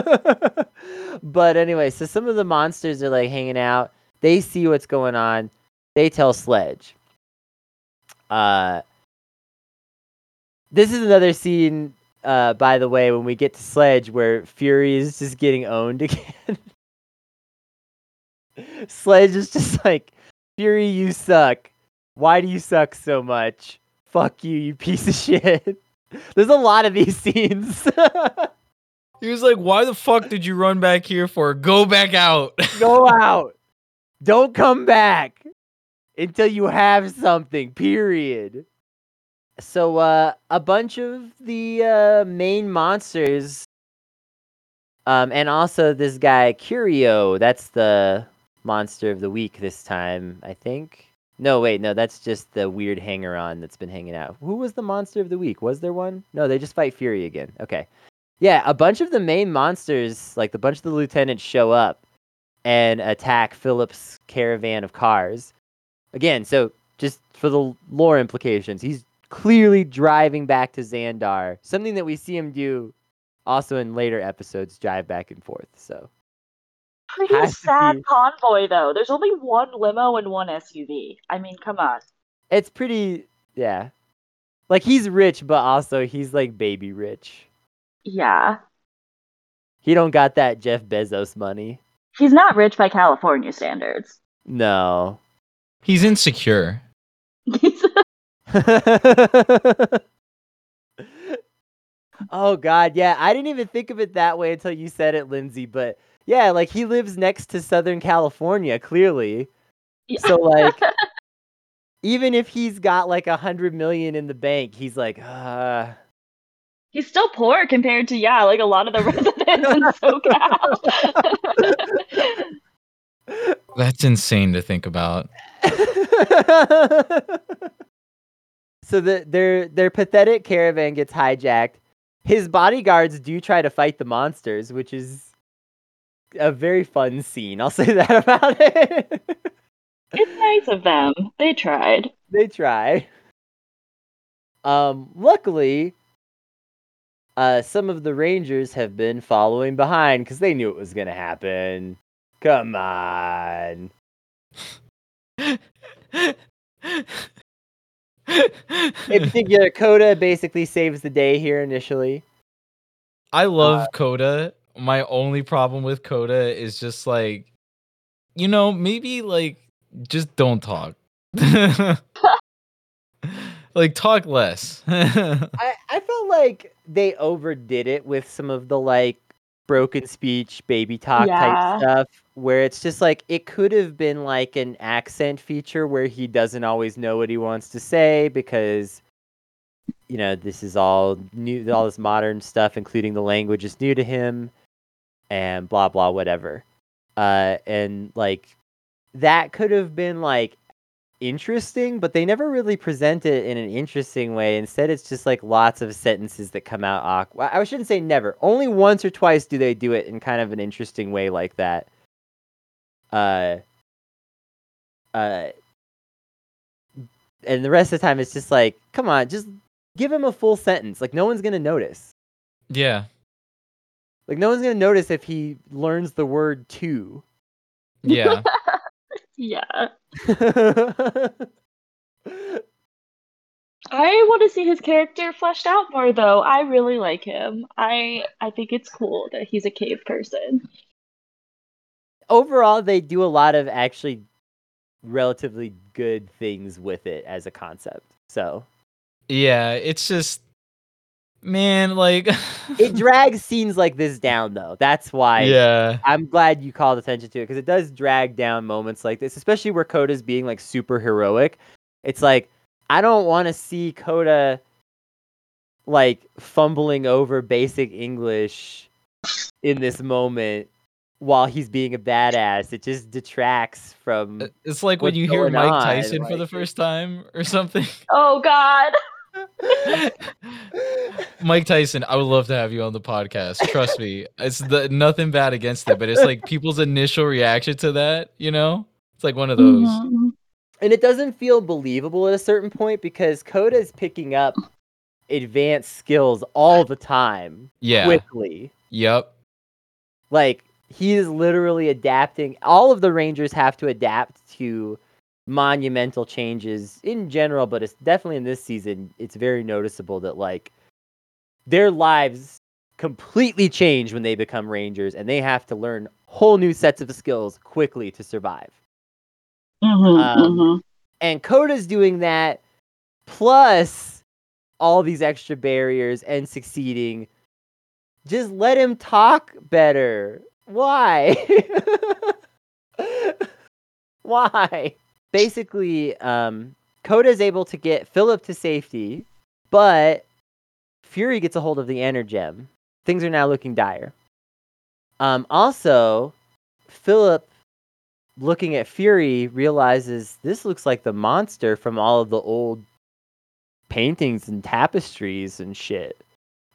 but anyway, so some of the monsters are like hanging out. They see what's going on. They tell Sledge. Uh, this is another scene, uh, by the way, when we get to Sledge where Fury is just getting owned again. Sledge is just like, "Fury, you suck. Why do you suck so much? Fuck you, you piece of shit." There's a lot of these scenes. He was like, "Why the fuck did you run back here for? Go back out. Go out. Don't come back until you have something, period." So uh, a bunch of the uh, main monsters, um, and also this guy, Curio, that's the monster of the week this time, I think. No, wait, no, that's just the weird hanger-on that's been hanging out. Who was the monster of the week? Was there one? No, they just fight Fury again. Okay. Yeah, a bunch of the main monsters, like the bunch of the lieutenants, show up and attack Philip's caravan of cars. Again, so just for the lore implications, he's clearly driving back to Xandar, something that we see him do also in later episodes, drive back and forth, so... Pretty sad convoy, though. There's only one limo and one S U V. I mean, come on. It's pretty, yeah. Like, he's rich, but also he's, like, baby rich. Yeah. He don't got that Jeff Bezos money. He's not rich by California standards. No. He's insecure. Oh, God, yeah. I didn't even think of it that way until you said it, Lindsi, but... yeah, like, he lives next to Southern California, clearly. Yeah. So, like, even if he's got, like, a hundred million in the bank, he's like, uh... he's still poor compared to, yeah, like, a lot of the residents in SoCal. That's insane to think about. So the, their their pathetic caravan gets hijacked. His bodyguards do try to fight the monsters, which is... a very fun scene. I'll say that about it. It's nice of them. They tried. They tried. Um, luckily, uh, some of the Rangers have been following behind because they knew it was going to happen. Come on. In particular, Koda basically saves the day here initially. I love uh, Koda. My only problem with Koda is just like, you know, maybe like just don't talk. Like, talk less. I, I felt like they overdid it with some of the like broken speech, baby talk yeah. type stuff where it's just like it could have been like an accent feature where he doesn't always know what he wants to say because, you know, this is all new, all this modern stuff, including the language is new to him. And blah, blah, whatever. Uh, and, like, that could have been, like, interesting, but they never really present it in an interesting way. Instead, it's just, like, lots of sentences that come out awkward. I shouldn't say never. Only once or twice do they do it in kind of an interesting way like that. Uh, uh, and the rest of the time it's just like, come on, just give him a full sentence. Like, no one's gonna notice. Yeah. Like, no one's gonna notice if he learns the word "to." Yeah. Yeah. I want to see his character fleshed out more, though. I really like him. I I think it's cool that he's a cave person. Overall, they do a lot of actually relatively good things with it as a concept. So, yeah, it's just, man, like... it drags scenes like this down, though. That's why yeah. I'm glad you called attention to it, because it does drag down moments like this, especially where Koda's being, like, super heroic. It's like, I don't want to see Koda, like, fumbling over basic English in this moment while he's being a badass. It just detracts from... It's like when you hear Mike on. Tyson like, for the first time or something. Oh, God. Mike Tyson, I would love to have you on the podcast. Trust me. It's the, nothing bad against it, but it's like people's initial reaction to that, you know? It's like one of those. Mm-hmm. And it doesn't feel believable at a certain point because Koda's picking up advanced skills all the time. Yeah. Quickly. Yep. Like, he is literally adapting. All of the Rangers have to adapt to monumental changes in general, but it's definitely in this season, it's very noticeable that, like, their lives completely change when they become Rangers, and they have to learn whole new sets of skills quickly to survive. Mm-hmm, um, mm-hmm. And Koda's doing that, plus all these extra barriers and succeeding. Just let him talk better. Why? Why? Basically, um, Koda's able to get Philip to safety, but Fury gets a hold of the Energem. Things are now looking dire. Um, also, Philip, looking at Fury, realizes this looks like the monster from all of the old paintings and tapestries and shit.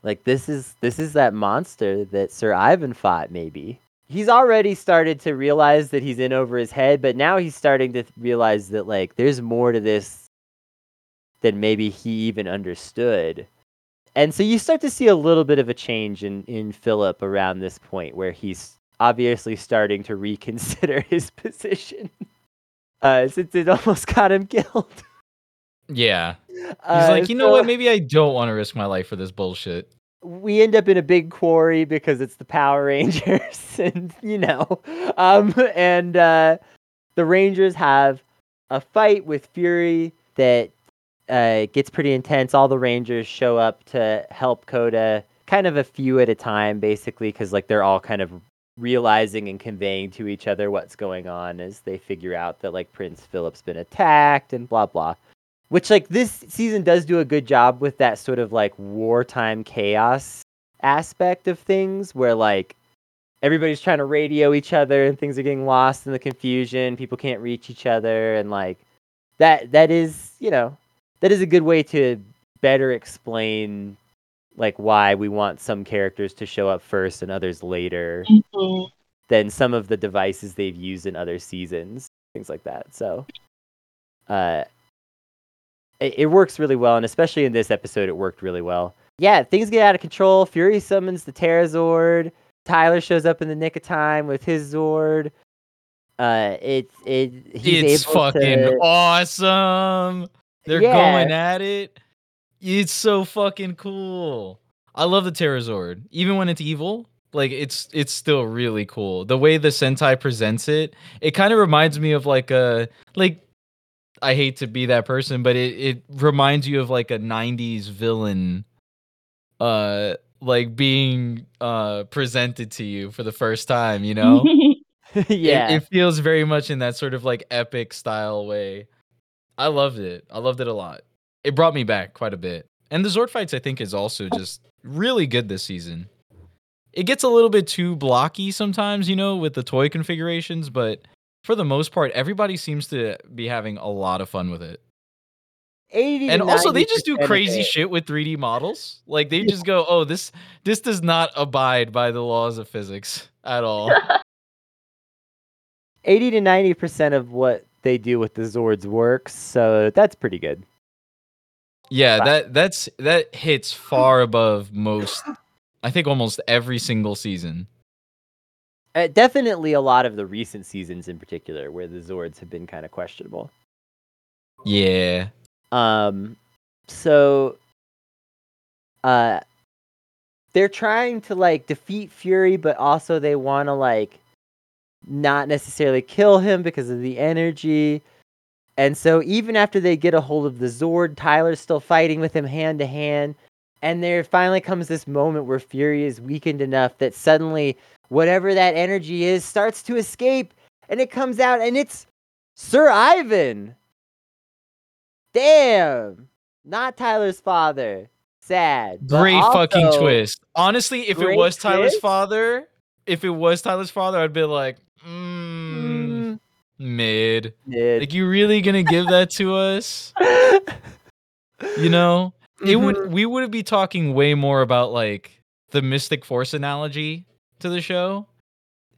Like, this is this is that monster that Sir Ivan fought, maybe. He's already started to realize that he's in over his head, but now he's starting to th- realize that, like, there's more to this than maybe he even understood. And so you start to see a little bit of a change in, in Philip around this point, where he's obviously starting to reconsider his position, uh, since it almost got him killed. Yeah. He's uh, like, you so know what, maybe I don't want to risk my life for this bullshit. We end up in a big quarry because it's the Power Rangers, and, you know, um, and uh, the Rangers have a fight with Fury that uh, gets pretty intense. All the Rangers show up to help Koda, kind of a few at a time, basically, because, like, they're all kind of realizing and conveying to each other what's going on as they figure out that, like, Prince Philip's been attacked and blah, blah. Which, like, this season does do a good job with that sort of, like, wartime chaos aspect of things, where, like, everybody's trying to radio each other and things are getting lost in the confusion. People can't reach each other. And, like, that that is, you know, that is a good way to better explain, like, why we want some characters to show up first and others later mm-hmm. than some of the devices they've used in other seasons, things like that. So, uh... it works really well, and especially in this episode, it worked really well. Yeah, things get out of control. Fury summons the Terrazord. Tyler shows up in the nick of time with his Zord. Uh, it's it. He's it's able fucking to... awesome. They're yeah. going at it. It's so fucking cool. I love the Terrazord, even when it's evil. Like, it's it's still really cool. The way the Sentai presents it, it kind of reminds me of like a like. I hate to be that person, but it, it reminds you of like a nineties villain, uh, like being uh presented to you for the first time, you know? Yeah. It, it feels very much in that sort of like epic style way. I loved it. I loved it a lot. It brought me back quite a bit. And the Zord fights, I think, is also just really good this season. It gets a little bit too blocky sometimes, you know, with the toy configurations, but for the most part, everybody seems to be having a lot of fun with it. And also, they just do crazy shit with three D models. Like, they just go, oh, this this does not abide by the laws of physics at all. eighty to ninety percent of what they do with the Zords works, so that's pretty good. Yeah, wow. that that's that hits far above most, I think almost every single season. Uh, definitely a lot of the recent seasons in particular, where the Zords have been kind of questionable. Yeah. Um. So, uh, they're trying to like defeat Fury, but also they want to like not necessarily kill him because of the energy. And so even after they get a hold of the Zord, Tyler's still fighting with him hand to hand. And there finally comes this moment where Fury is weakened enough that suddenly whatever that energy is starts to escape. And it comes out and it's Sir Ivan. Damn. Not Tyler's father. Sad. Great fucking twist. Honestly, if it was twist? Tyler's father, if it was Tyler's father, I'd be like, mmm. Mm. Mid. Mid. Like, you really gonna give that to us? You know? Mm-hmm. It would we would be talking way more about like the Mystic Force analogy to the show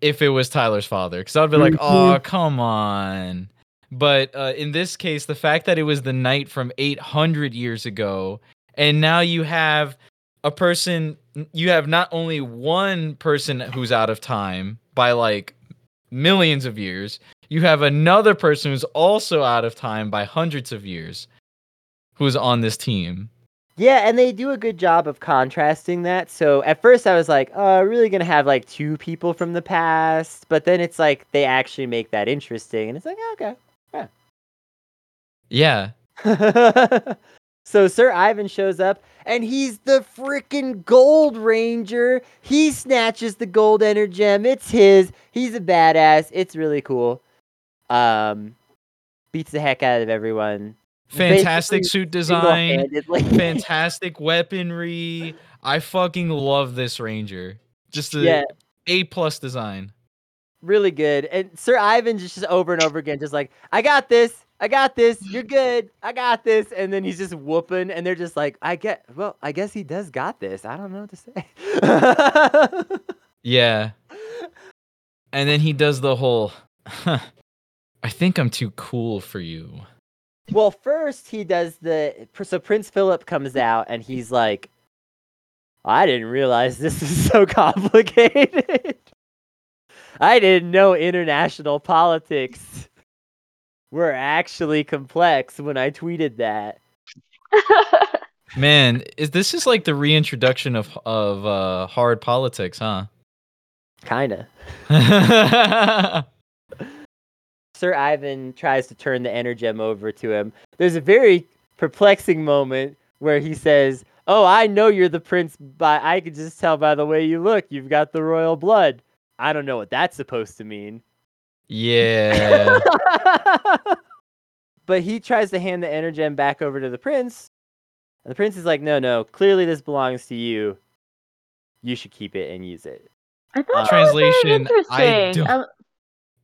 if it was Tyler's father. Because I'd be like, mm-hmm. oh, come on. But uh, in this case, the fact that it was the Knight from eight hundred years ago, and now you have a person, you have not only one person who's out of time by like millions of years. You have another person who's also out of time by hundreds of years who's on this team. Yeah, and they do a good job of contrasting that. So at first I was like, oh, really going to have like two people from the past? But then it's like they actually make that interesting. And it's like, oh, okay. Yeah. Yeah. So Sir Ivan shows up, and he's the freaking Gold Ranger. He snatches the gold energem. It's his. He's a badass. It's really cool. Um, beats the heck out of everyone. Fantastic Basically, suit design. Fantastic weaponry. I fucking love this Ranger. Just a yeah. A plus design. Really good. And Sir Ivan just, just over and over again, just like, I got this. I got this. You're good. I got this. And then he's just whooping, and they're just like, I get. Well, I guess he does got this. I don't know what to say. Yeah. And then he does the whole. Huh. I think I'm too cool for you. Well, first he does the... So Prince Philip comes out and he's like, I didn't realize this is so complicated. I didn't know international politics were actually complex when I tweeted that. Man, is this is like the reintroduction of, of uh, hard politics, huh? Kinda. Sir Ivan tries to turn the energem over to him. There's a very perplexing moment where he says, oh, I know you're the prince, but I can just tell by the way you look. You've got the royal blood. I don't know what that's supposed to mean. Yeah. But he tries to hand the energem back over to the prince. And the prince is like, no, no, clearly this belongs to you. You should keep it and use it. I thought uh, translation, that was very interesting. I don't... Um...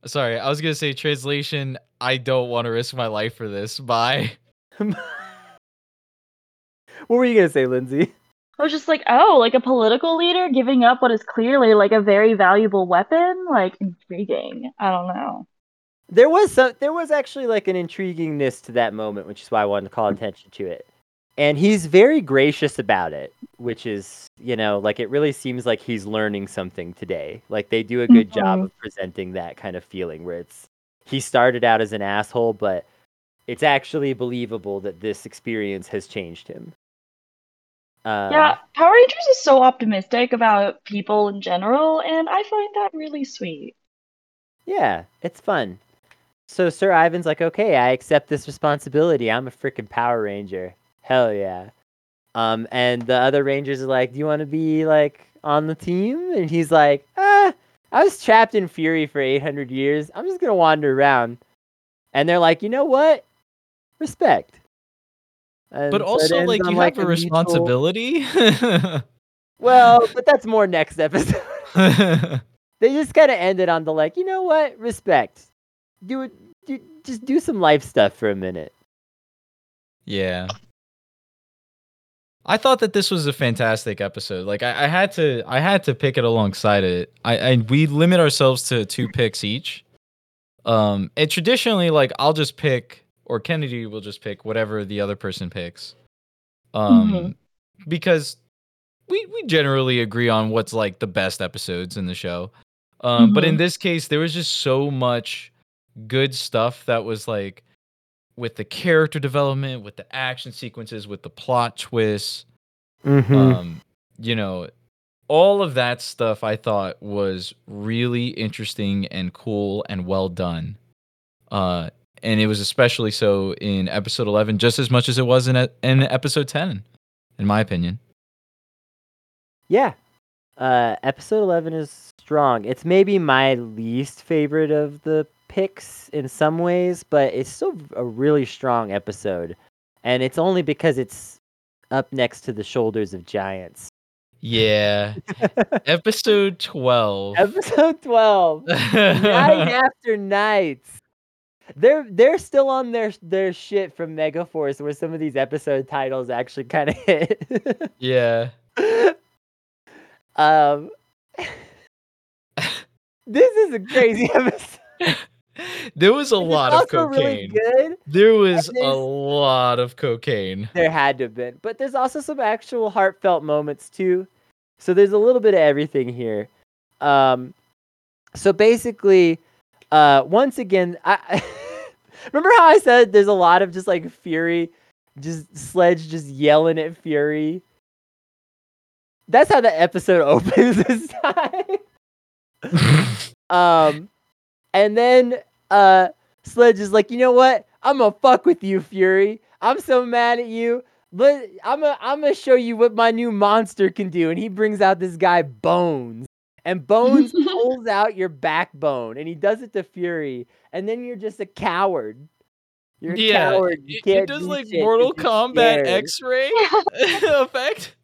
Sorry, I was going to say translation, I don't want to risk my life for this. Bye. What were you going to say, Lindsi? I was just like, oh, like a political leader giving up what is clearly like a very valuable weapon? Like, intriguing. I don't know. There was some, there was actually like an intriguingness to that moment, which is why I wanted to call attention to it. And he's very gracious about it, which is, you know, like it really seems like he's learning something today. Like they do a good mm-hmm. job of presenting that kind of feeling where it's, he started out as an asshole, but it's actually believable that this experience has changed him. Um, yeah, Power Rangers is so optimistic about people in general, and I find that really sweet. Yeah, it's fun. So Sir Ivan's like, okay, I accept this responsibility. I'm a freaking Power Ranger. Hell yeah. Um, and the other Rangers are like, do you want to be, like, on the team? And he's like, ah, I was trapped in Fury for eight hundred years. I'm just going to wander around. And they're like, you know what? Respect. And but so also, like, on, you like, have a, a responsibility? Mutual... Well, but that's more next episode. They just kind of ended on the, like, you know what? Respect. Do it. Do, just do some life stuff for a minute. Yeah. I thought that this was a fantastic episode. Like I, I had to, I had to pick it alongside it. I, I we limit ourselves to two picks each, Um, it traditionally, like, I'll just pick, or Kennedy will just pick whatever the other person picks. Um, mm-hmm. Because we we generally agree on what's, like, the best episodes in the show. Um, mm-hmm. But in this case, there was just so much good stuff that was, like, with the character development, with the action sequences, with the plot twists. Mm-hmm. Um, you know, all of that stuff I thought was really interesting and cool and well done. Uh, and it was especially so in episode eleven, just as much as it was in, a, in episode ten, in my opinion. Yeah. Uh, episode eleven is strong. It's maybe my least favorite of the picks in some ways, but it's still a really strong episode. And it's only because it's up next to the shoulders of giants. Yeah. Episode twelve. Episode twelve. Night after nights. They're they're still on their their shit from Megaforce, where some of these episode titles actually kind of hit. Yeah. Um. This is a crazy episode. There was a and lot of cocaine. Really good. There was a lot of cocaine. There had to have been. But there's also some actual heartfelt moments, too. So there's a little bit of everything here. Um, so basically, uh, once again, I remember how I said there's a lot of just like Fury, just Sledge just yelling at Fury? That's how the episode opens this time. um, and then... Uh, Sledge is like, you know what? I'm gonna fuck with you, Fury. I'm so mad at you. Let, I'm gonna I'm gonna show you what my new monster can do. And he brings out this guy Bones, and Bones pulls out your backbone, and he does it to Fury. And then you're just a coward. You're a yeah, coward. You can't it does do like shit. Mortal Kombat X-ray effect.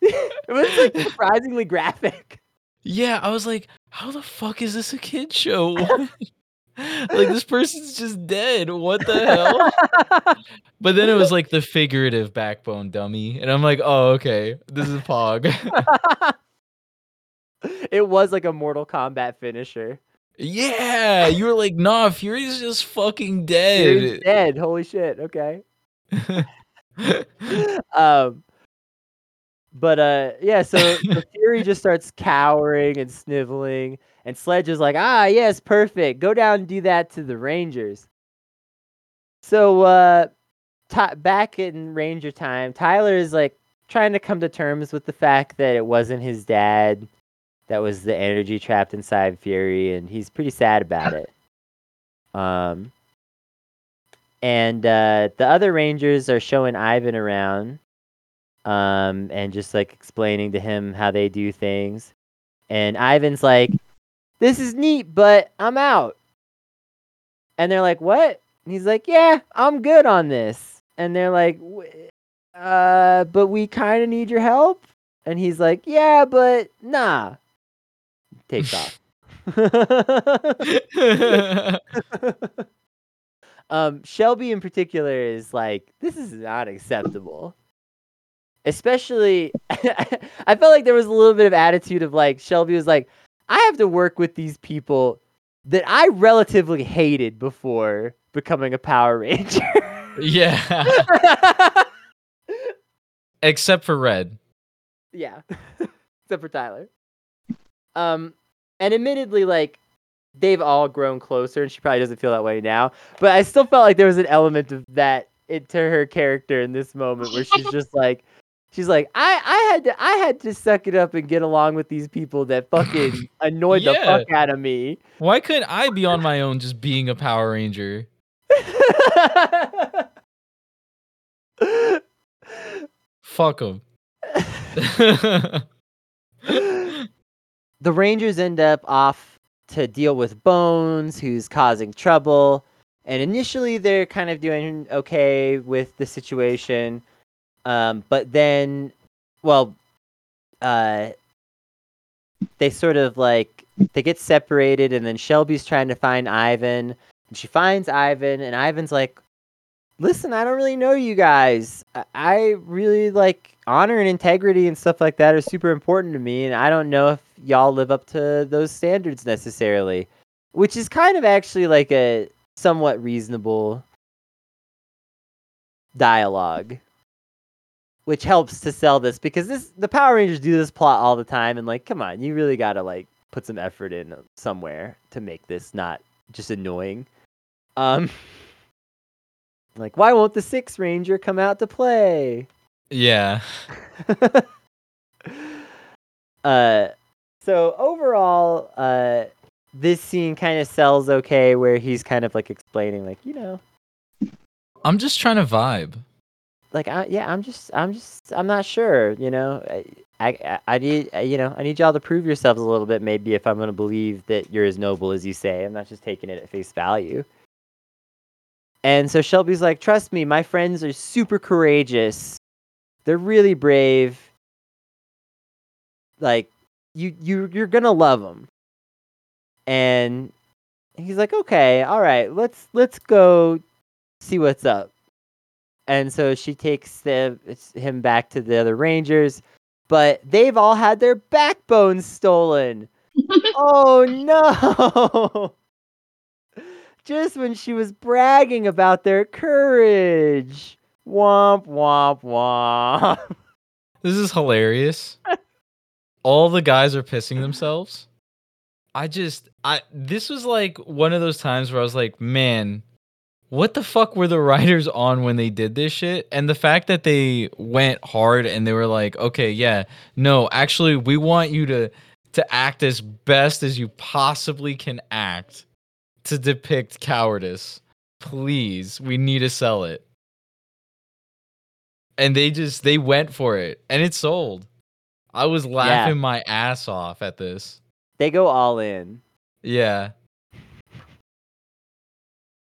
It was like surprisingly graphic. Yeah, I was like, how the fuck is this a kid show? Like, this person's just dead. What the hell? But then it was like the figurative backbone dummy. And I'm like, oh, okay. This is Pog. It was like a Mortal Kombat finisher. Yeah. You were like, nah, Fury's just fucking dead. Fury's dead. Holy shit. Okay. um, But, uh, yeah, so Fury just starts cowering and sniveling. And Sledge is like, ah, yes, perfect. Go down and do that to the Rangers. So uh, t- back in Ranger time, Tyler is like trying to come to terms with the fact that it wasn't his dad that was the energy trapped inside Fury, and he's pretty sad about it. Um, and uh, the other Rangers are showing Ivan around, um, and just like explaining to him how they do things. And Ivan's like, this is neat, but I'm out. And they're like, what? And he's like, yeah, I'm good on this. And they're like, uh, but we kind of need your help. And he's like, yeah, but nah. Takes off. um, Shelby in particular is like, this is not acceptable. Especially, I felt like there was a little bit of attitude of like, Shelby was like, I have to work with these people that I relatively hated before becoming a Power Ranger. Yeah. Except for Red. Yeah. Except for Tyler. Um, and admittedly, like, they've all grown closer, and she probably doesn't feel that way now. But I still felt like there was an element of that into her character in this moment where she's just like, She's like, I, I had to I had to suck it up and get along with these people that fucking annoyed yeah. the fuck out of me. Why couldn't I be on my own just being a Power Ranger? Fuck them. The Rangers end up off to deal with Bones, who's causing trouble. And initially they're kind of doing okay with the situation. Um, but then, well, uh, they sort of like, they get separated, and then Shelby's trying to find Ivan, and she finds Ivan, and Ivan's like, listen, I don't really know you guys. I, I really like honor and integrity and stuff like that are super important to me. And I don't know if y'all live up to those standards necessarily. Which is kind of actually like a somewhat reasonable dialogue, which helps to sell this, because this the Power Rangers do this plot all the time, and like, come on, you really gotta like put some effort in somewhere to make this not just annoying. Um, like, why won't the Sixth Ranger come out to play? Yeah. uh, so overall, uh. This scene kind of sells okay, where he's kind of like explaining, like, you know, I'm just trying to vibe. Like, I, yeah, I'm just, I'm just, I'm not sure, you know. I, I, I need, you know, I need y'all to prove yourselves a little bit, maybe, if I'm going to believe that you're as noble as you say. I'm not just taking it at face value. And so Shelby's like, trust me, my friends are super courageous. They're really brave. Like, you, you, you're going to love them. And he's like, okay, all right, let's let's go see what's up. And so she takes the, it's him back to the other Rangers, but they've all had their backbones stolen. Oh, no. Just when she was bragging about their courage. Womp, womp, womp. This is hilarious. All the guys are pissing themselves. I just, I this was like one of those times where I was like, man, what the fuck were the writers on when they did this shit? And the fact that they went hard and they were like, okay, yeah, no, actually, we want you to, to act as best as you possibly can act to depict cowardice. Please, we need to sell it. And they just, they went for it, and it sold. I was laughing yeah. my ass off at this. They go all in. Yeah.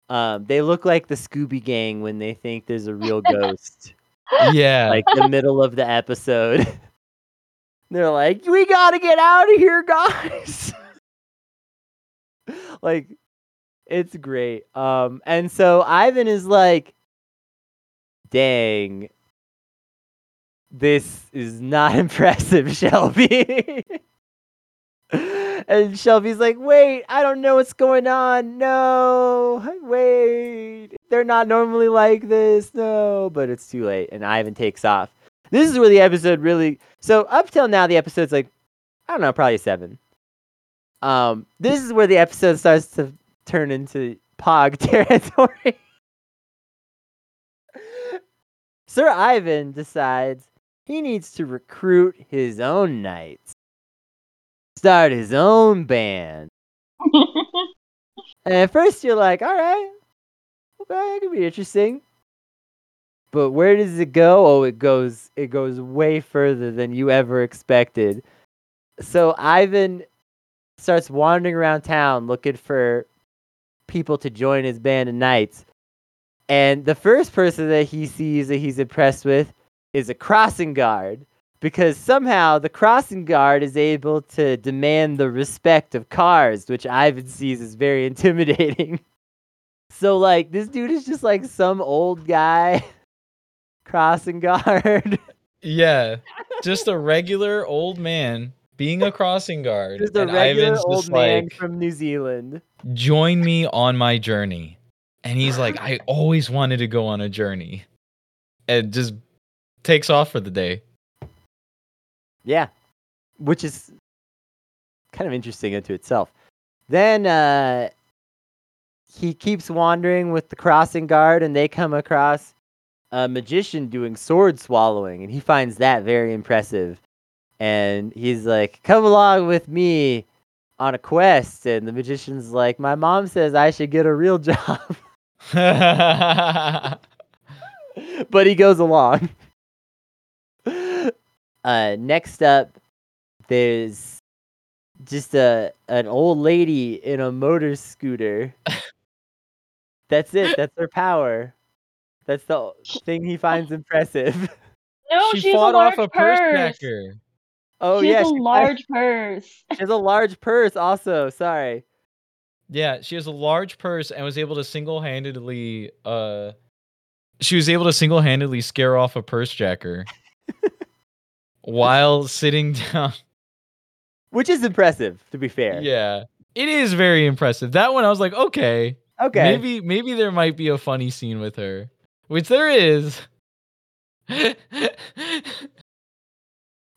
Um, they look like the Scooby Gang when they think there's a real ghost. Yeah. Like the middle of the episode. They're like, we gotta get out of here, guys. Like, it's great. Um, and so Ivan is like, dang, this is not impressive, Shelby. And Shelby's like, wait, I don't know what's going on. No, wait. They're not normally like this. No, but it's too late. And Ivan takes off. This is where the episode really... So up till now, the episode's like, I don't know, probably seven. Um, this is where the episode starts to turn into Pog territory. Sir Ivan decides he needs to recruit his own knights. Start his own band. And at first you're like, all right, okay, it could be interesting. But where does it go? Oh, it goes, it goes way further than you ever expected. So Ivan starts wandering around town looking for people to join his band of knights. And the first person that he sees that he's impressed with is a crossing guard. Because somehow the crossing guard is able to demand the respect of cars, which Ivan sees as very intimidating. So, like, this dude is just, like, some old guy crossing guard. Yeah, just a regular old man being a crossing guard. Just a regular Ivan's old man, like, from New Zealand. Join me on my journey. And he's like, I always wanted to go on a journey. And just takes off for the day. Yeah, which is kind of interesting into itself. Then uh, he keeps wandering with the crossing guard, and they come across a magician doing sword swallowing, and he finds that very impressive. And he's like, come along with me on a quest. And the magician's like, my mom says I should get a real job. But he goes along. Uh, next up, there's just a an old lady in a motor scooter. That's it. That's her power. That's the thing he finds impressive. No, she she's fought a large off a purse. purse cracker. Oh she yeah, has a she large has, purse. She has a large purse. Also, sorry. Yeah, she has a large purse and was able to single-handedly. Uh, she was able to single-handedly scare off a purse jacker. While sitting down. Which is impressive, to be fair. Yeah. It is very impressive. That one, I was like, okay, okay, maybe maybe there might be a funny scene with her, which there is.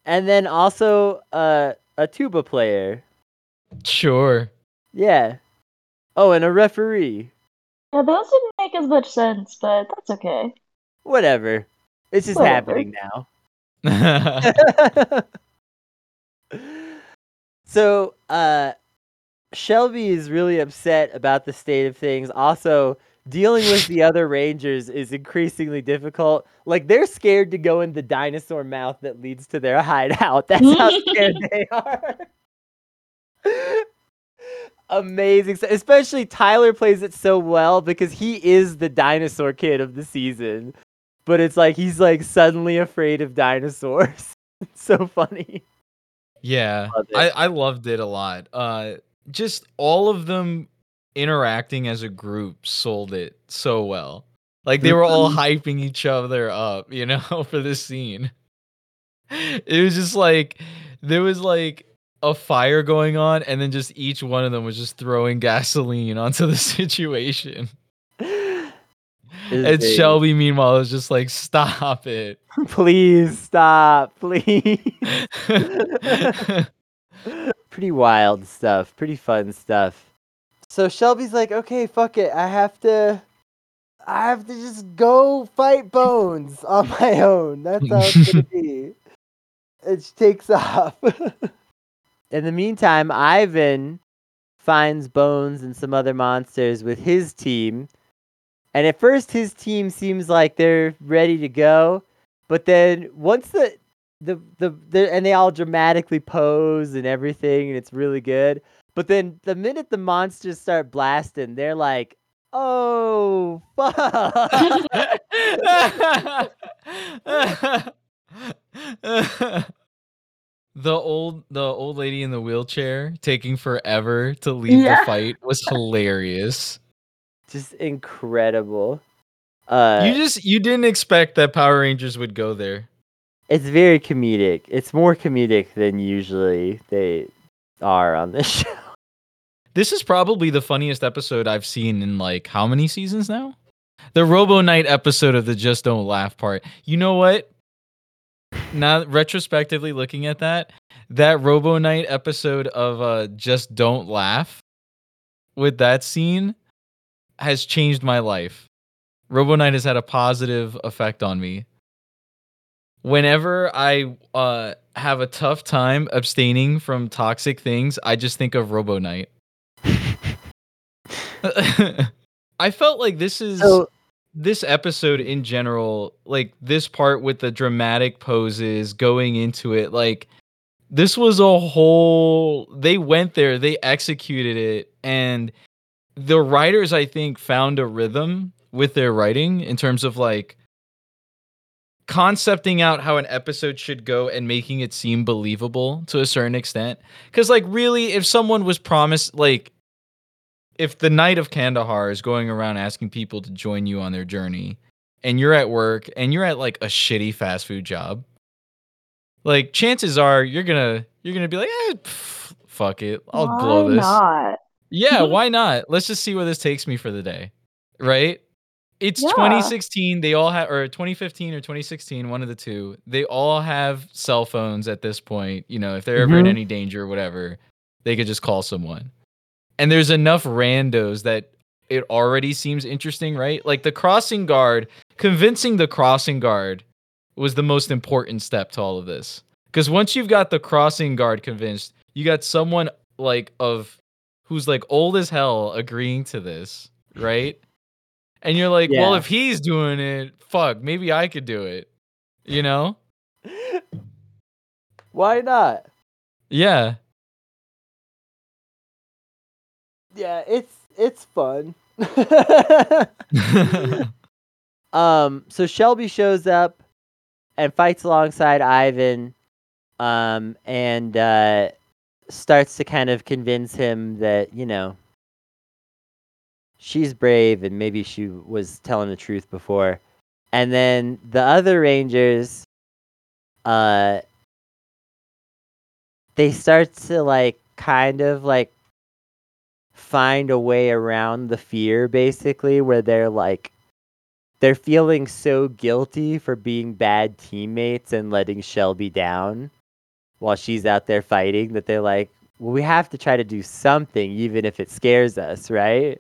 And then also uh, a tuba player. Sure. Yeah. Oh, and a referee. Yeah, those didn't make as much sense, but that's okay. Whatever. It's just Whatever. happening now. So, uh, Shelby is really upset about the state of things. Also, dealing with the other Rangers is increasingly difficult. Like, they're scared to go in the dinosaur mouth that leads to their hideout. That's how scared they are. Amazing. Especially Tyler plays it so well because he is the dinosaur kid of the season. But it's like he's like suddenly afraid of dinosaurs. It's so funny. Yeah. Love I, I loved it a lot. Uh, just all of them interacting as a group sold it so well. Like they were all hyping each other up, you know, for this scene. It was just like there was like a fire going on, and then just each one of them was just throwing gasoline onto the situation. And big. Shelby, meanwhile, was just like, stop it. Please stop. Please. Pretty wild stuff. Pretty fun stuff. So Shelby's like, okay, fuck it. I have to, I have to just go fight Bones on my own. That's how it's going to be. And she takes off. In the meantime, Ivan finds Bones and some other monsters with his team. And at first, his team seems like they're ready to go. But then once the, the, the, the and they all dramatically pose and everything, and it's really good. But then the minute the monsters start blasting, they're like, oh, fuck. The old the old lady in the wheelchair taking forever to leave yeah. the fight was hilarious. Just incredible. Uh, you just you didn't expect that Power Rangers would go there. It's very comedic. It's more comedic than usually they are on this show. This is probably the funniest episode I've seen in like how many seasons now? The Robo Knight episode of the Just Don't Laugh part. You know what? Now, retrospectively looking at that, that Robo Knight episode of uh, Just Don't Laugh with that scene has changed my life. Robo Knight has had a positive effect on me. Whenever I uh, have a tough time abstaining from toxic things, I just think of Robo Knight. I felt like this is... So- This episode in general, like this part with the dramatic poses going into it, like this was a whole, they went there, they executed it. And the writers, I think, found a rhythm with their writing in terms of like concepting out how an episode should go and making it seem believable to a certain extent. Cause like really, if someone was promised, like, if the Knight of Kandahar is going around asking people to join you on their journey and you're at work and you're at like a shitty fast food job, like chances are you're going to, you're going to be like, eh, pff, fuck it. I'll why blow this. Not? Yeah. Why not? Let's just see where this takes me for the day. Right. It's yeah. twenty sixteen. They all have, or twenty fifteen or twenty sixteen, one of the two, they all have cell phones at this point. You know, if they're ever mm-hmm. in any danger or whatever, they could just call someone. And there's enough randos that it already seems interesting, right? Like the crossing guard, convincing the crossing guard was the most important step to all of this. Because once you've got the crossing guard convinced, you got someone like of who's like old as hell agreeing to this, right? And you're like, yeah. well, if he's doing it, fuck, maybe I could do it, you know? Why not? Yeah. Yeah, it's it's fun. um, so Shelby shows up and fights alongside Ivan, um, and uh, starts to kind of convince him that, you know, she's brave and maybe she was telling the truth before. And then the other Rangers, uh, they start to like kind of like find a way around the fear, basically, where they're like, they're feeling so guilty for being bad teammates and letting Shelby down while she's out there fighting that they're like, well, we have to try to do something, even if it scares us, right?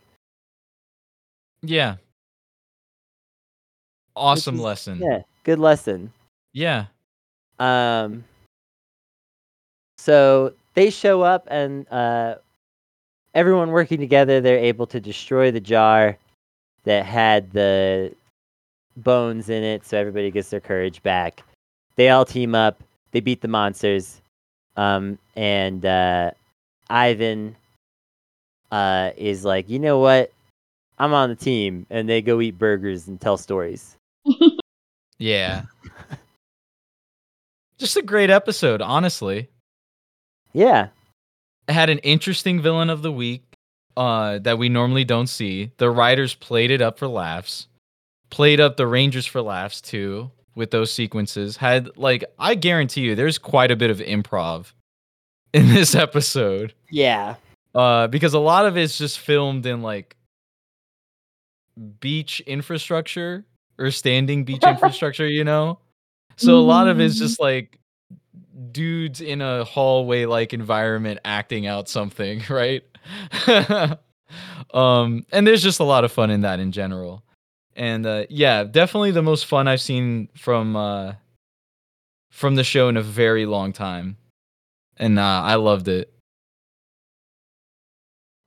Yeah. Awesome is, lesson. Yeah, good lesson. Yeah. Um. So they show up and uh, everyone working together, they're able to destroy the jar that had the bones in it, so everybody gets their courage back. They all team up. They beat the monsters. Um, and uh, Ivan uh, is like, you know what? I'm on the team. And they go eat burgers and tell stories. Yeah. Just a great episode, honestly. Yeah. It had an interesting villain of the week. Uh, that we normally don't see. The writers played it up for laughs. Played up the Rangers for laughs, too, with those sequences. Had, like, I guarantee you, there's quite a bit of improv in this episode. Yeah. Uh, because a lot of it's just filmed in, like, beach infrastructure or standing beach infrastructure, you know? So a lot of it's just, like, dudes in a hallway-like environment acting out something, right? um and there's just a lot of fun in that in general, and uh yeah definitely the most fun I've seen from uh from the show in a very long time, and uh I loved it.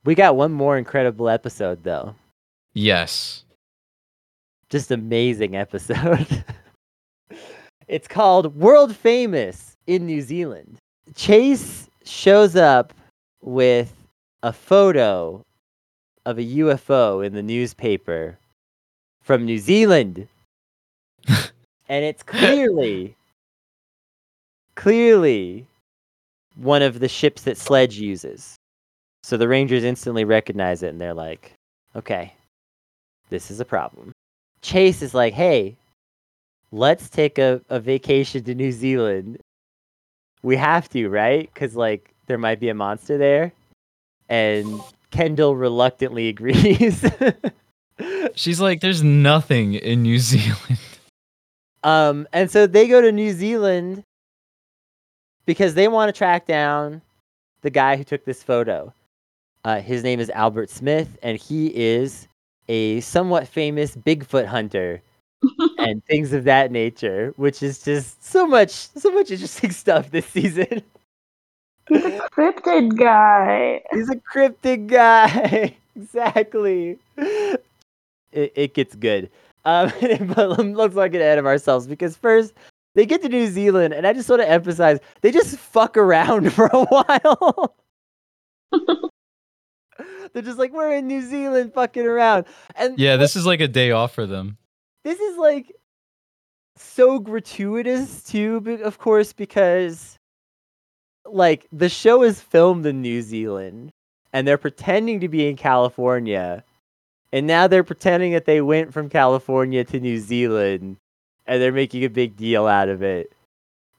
We got one more incredible episode though. Yes, just amazing episode. It's called World Famous in New Zealand. Chase shows up with a photo of a U F O in the newspaper from New Zealand. And it's clearly, clearly one of the ships that Sledge uses. So the Rangers instantly recognize it and they're like, okay, this is a problem. Chase is like, hey, let's take a, a vacation to New Zealand. We have to, right? Because like there might be a monster there. And Kendall reluctantly agrees. She's like, there's nothing in New Zealand. Um, and so they go to New Zealand because they want to track down the guy who took this photo. Uh, his name is Albert Smith, and he is a somewhat famous Bigfoot hunter and things of that nature, which is just so much, so much interesting stuff this season. He's a cryptid guy. He's a cryptid guy. Exactly. It, it gets good. Um, but let's not get ahead of ourselves, because first, they get to New Zealand, and I just want to emphasize, they just fuck around for a while. They're just like, we're in New Zealand fucking around. And yeah, this is like a day off for them. This is like so gratuitous, too, of course, because... like, the show is filmed in New Zealand, and they're pretending to be in California, and now they're pretending that they went from California to New Zealand, and they're making a big deal out of it.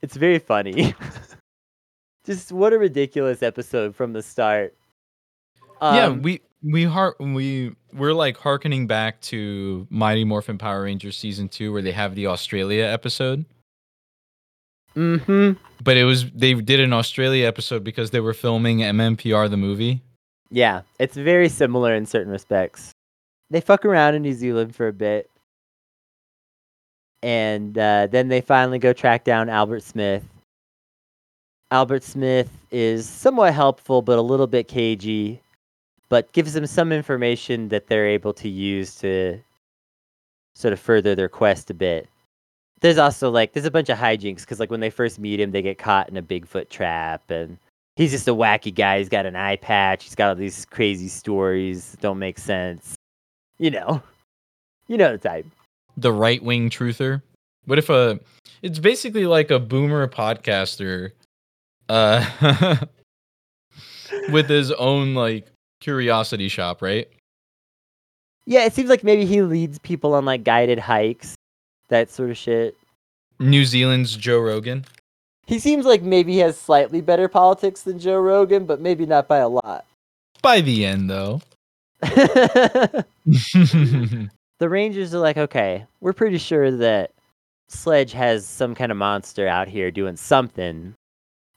It's very funny. Just what a ridiculous episode from the start. Um, yeah, we we har- we we're like hearkening back to Mighty Morphin Power Rangers season two, where they have the Australia episode. Mm-hmm. But it was they did an Australia episode because they were filming M M P R the movie. Yeah, it's very similar in certain respects. They fuck around in New Zealand for a bit, and uh, then they finally go track down Albert Smith. Albert Smith is somewhat helpful, but a little bit cagey, but gives them some information that they're able to use to sort of further their quest a bit. There's also, like, there's a bunch of hijinks, because, like, when they first meet him, they get caught in a Bigfoot trap, and he's just a wacky guy. He's got an eye patch. He's got all these crazy stories that don't make sense. You know. You know the type. The right-wing truther. What if a... It's basically like a boomer podcaster uh, with his own, like, curiosity shop, right? Yeah, it seems like maybe he leads people on, like, guided hikes. That sort of shit. New Zealand's Joe Rogan. He seems like maybe he has slightly better politics than Joe Rogan, but maybe not by a lot. By the end, though. The Rangers are like, okay, we're pretty sure that Sledge has some kind of monster out here doing something,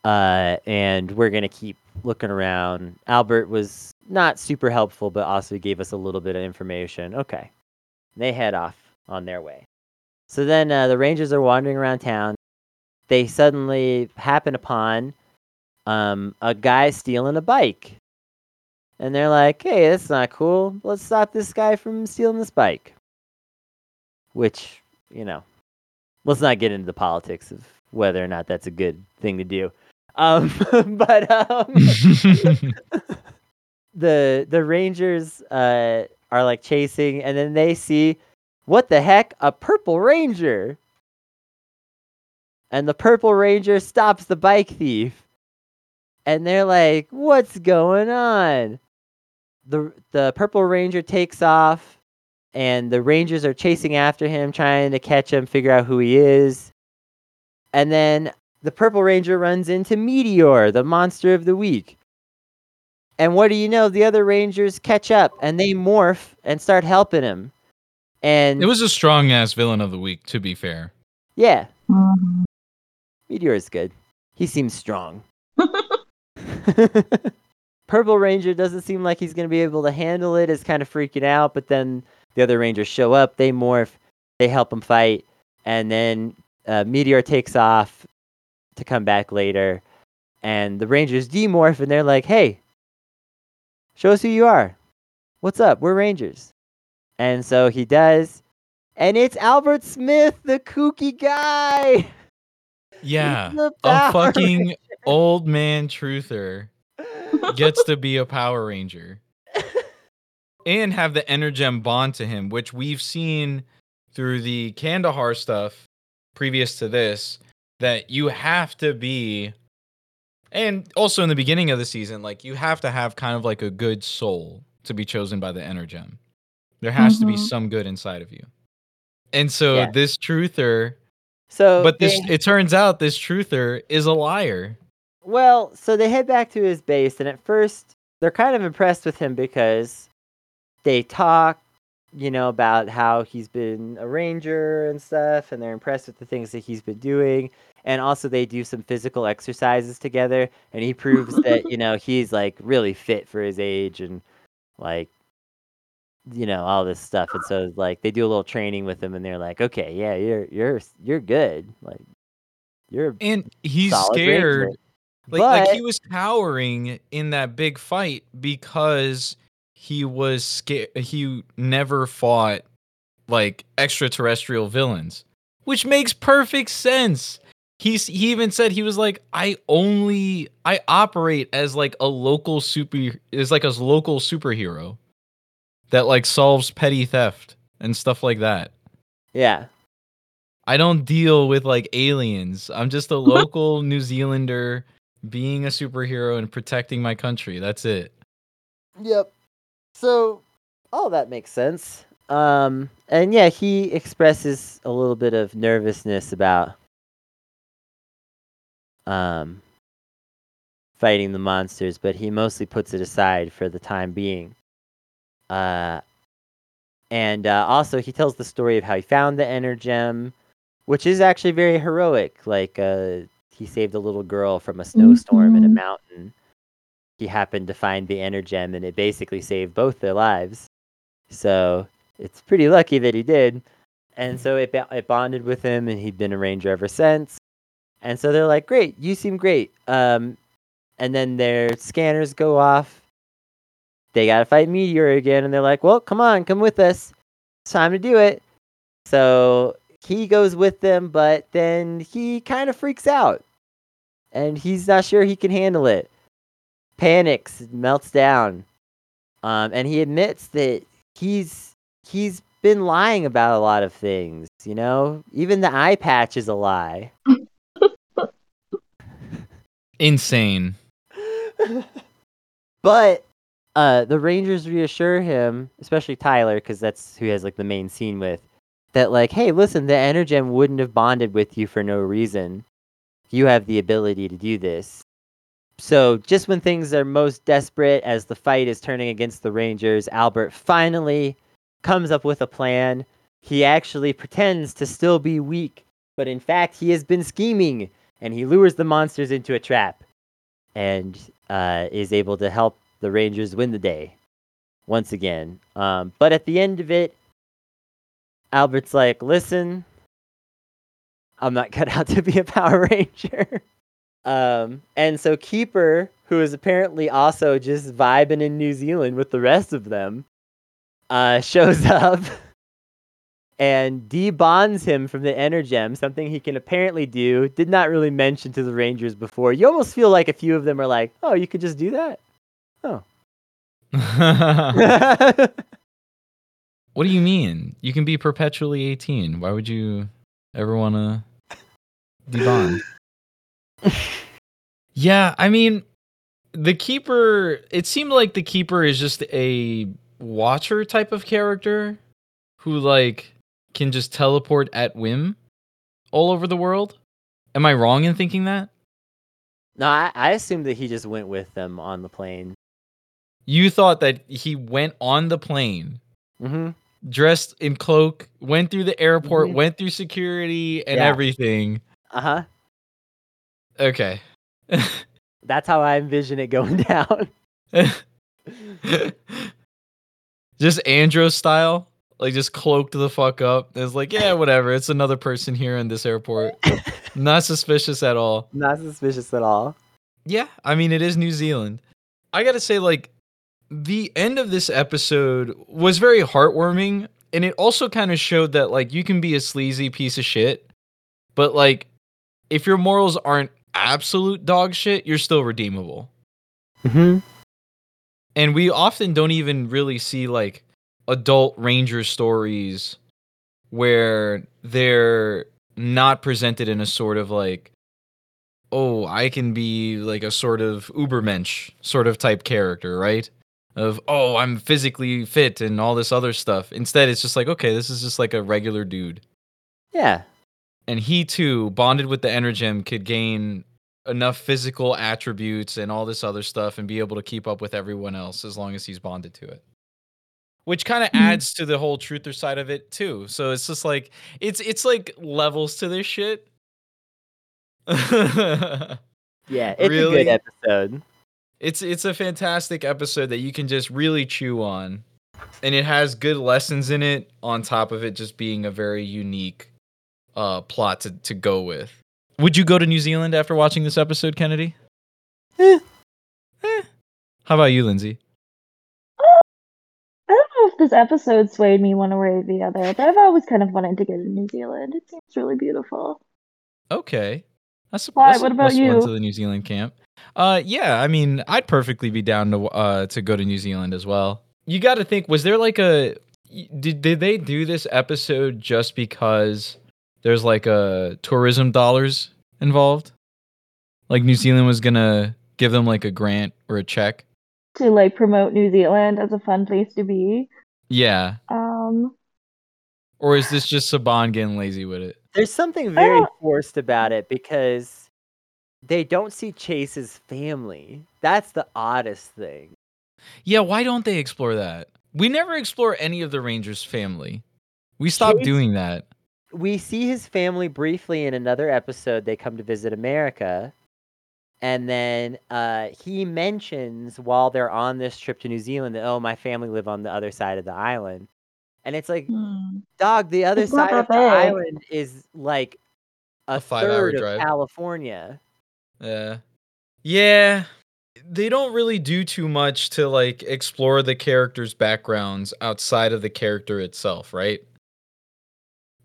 uh, and we're going to keep looking around. Albert was not super helpful, but also gave us a little bit of information. Okay. They head off on their way. So then uh, the Rangers are wandering around town. They suddenly happen upon um, a guy stealing a bike. And they're like, hey, that's not cool. Let's stop this guy from stealing this bike. Which, you know, let's not get into the politics of whether or not that's a good thing to do. Um, but um, the the Rangers uh, are like chasing, and then they see, what the heck? A Purple Ranger. And the Purple Ranger stops the bike thief. And they're like, what's going on? The the Purple Ranger takes off, and the Rangers are chasing after him, trying to catch him, figure out who he is. And then the Purple Ranger runs into Meteor, the monster of the week. And what do you know? The other Rangers catch up, and they morph and start helping him. And it was a strong-ass villain of the week, to be fair. Yeah. Meteor is good. He seems strong. Purple Ranger doesn't seem like he's going to be able to handle it. Is kind of freaking out, but then the other Rangers show up, they morph, they help him fight, and then uh, Meteor takes off to come back later, and the Rangers demorph, and they're like, hey, show us who you are. What's up? We're Rangers. And so he does, and it's Albert Smith, the kooky guy. Yeah, a fucking Ranger. Old man Truther gets to be a Power Ranger and have the Energem bond to him, which we've seen through the Kandahar stuff previous to this, that you have to be, and also in the beginning of the season, like you have to have kind of like a good soul to be chosen by the Energem. There has mm-hmm. to be some good inside of you. And so yeah. this Truther... So but this, they, it turns out this Truther is a liar. Well, so they head back to his base, and at first they're kind of impressed with him because they talk, you know, about how he's been a ranger and stuff, and they're impressed with the things that he's been doing. And also they do some physical exercises together, and he proves that, you know, he's like really fit for his age and like, you know, all this stuff. And so like they do a little training with him, and they're like, okay, yeah, you're you're you're good, like you're and he's scared, like, but... like he was cowering in that big fight because he was scared. He never fought like extraterrestrial villains, which makes perfect sense. He's he even said, he was like, I only I operate as like a local super is like a local superhero that like solves petty theft and stuff like that. Yeah. I don't deal with like aliens. I'm just a local New Zealander being a superhero and protecting my country. That's it. Yep. So all that makes sense. Um, and yeah, he expresses a little bit of nervousness about um, fighting the monsters, but he mostly puts it aside for the time being. Uh, and uh, also he tells the story of how he found the Energem, which is actually very heroic. Like uh, he saved a little girl from a snowstorm mm-hmm. in a mountain. He happened to find the Energem, and it basically saved both their lives. So it's pretty lucky that he did. And so it it bonded with him, and he'd been a ranger ever since. And so they're like, great, you seem great. Um, and then their scanners go off. They gotta fight Meteor again, and they're like, well, come on, come with us. It's time to do it. So he goes with them, but then he kind of freaks out. And he's not sure he can handle it. Panics, melts down. Um, and he admits that he's he's been lying about a lot of things, you know? Even the eye patch is a lie. Insane. But Uh, the Rangers reassure him, especially Tyler, because that's who he has like the main scene with, that like, hey, listen, the Energem wouldn't have bonded with you for no reason. You have the ability to do this. So just when things are most desperate, as the fight is turning against the Rangers, Albert finally comes up with a plan. He actually pretends to still be weak, but in fact he has been scheming, and he lures the monsters into a trap and uh, is able to help the Rangers win the day once again. Um, but at the end of it, Albert's like, listen, I'm not cut out to be a Power Ranger. Um, and so Keeper, who is apparently also just vibing in New Zealand with the rest of them, uh, shows up and debonds him from the Energem, something he can apparently do, did not really mention to the Rangers before. You almost feel like a few of them are like, oh, you could just do that? Oh. What do you mean? You can be perpetually eighteen. Why would you ever want to debond? Yeah, I mean, the Keeper, it seemed like the Keeper is just a watcher type of character who, like, can just teleport at whim all over the world. Am I wrong in thinking that? No, I, I assume that he just went with them on the plane. You thought that he went on the plane, mm-hmm. dressed in cloak, went through the airport, mm-hmm. went through security and yeah. everything. Uh-huh. Okay. That's how I envision it going down. Just Andro style? Like, just cloaked the fuck up. It's like, yeah, whatever. It's another person here in this airport. Not suspicious at all. Not suspicious at all. Yeah, I mean, it is New Zealand. I gotta say, like, the end of this episode was very heartwarming. And it also kind of showed that, like, you can be a sleazy piece of shit. But, like, if your morals aren't absolute dog shit, you're still redeemable. Mm-hmm. And we often don't even really see, like, adult Ranger stories where they're not presented in a sort of, like, oh, I can be, like, a sort of Ubermensch sort of type character, right? Of, oh, I'm physically fit and all this other stuff. Instead, it's just like, okay, this is just, like, a regular dude. Yeah. And he, too, bonded with the Energem, could gain enough physical attributes and all this other stuff and be able to keep up with everyone else as long as he's bonded to it. Which kind of adds to the whole truther side of it, too. So it's just like, it's it's like levels to this shit. Yeah, it's really a good episode. It's, it's a fantastic episode that you can just really chew on. And it has good lessons in it on top of it just being a very unique Uh, plot to, to go with. Would you go to New Zealand after watching this episode, Kennedy? Eh. Eh. How about you, Lindsi? Uh, I don't know if this episode swayed me one way or the other, but I've always kind of wanted to go to New Zealand. It seems really beautiful. Okay. That's a, Why? That's what a about plus you? One to the New Zealand camp. Uh, yeah, I mean, I'd perfectly be down to uh to go to New Zealand as well. You got to think, was there like a... Did, did they do this episode just because there's like a tourism dollars involved? Like New Zealand was going to give them like a grant or a check to like promote New Zealand as a fun place to be. Yeah. Um, or is this just Saban getting lazy with it? There's something very forced about it because they don't see Chase's family. That's the oddest thing. Yeah. Why don't they explore that? We never explore any of the Rangers' family. We stopped Chase- doing that. We see his family briefly in another episode. They come to visit America. And then uh, he mentions while they're on this trip to New Zealand that, oh, my family live on the other side of the island. And it's like, mm. dog, the other it's side of the bad. island is like a, a five third hour drive. Of California. Yeah. Yeah. They don't really do too much to like explore the characters' backgrounds outside of the character itself, right?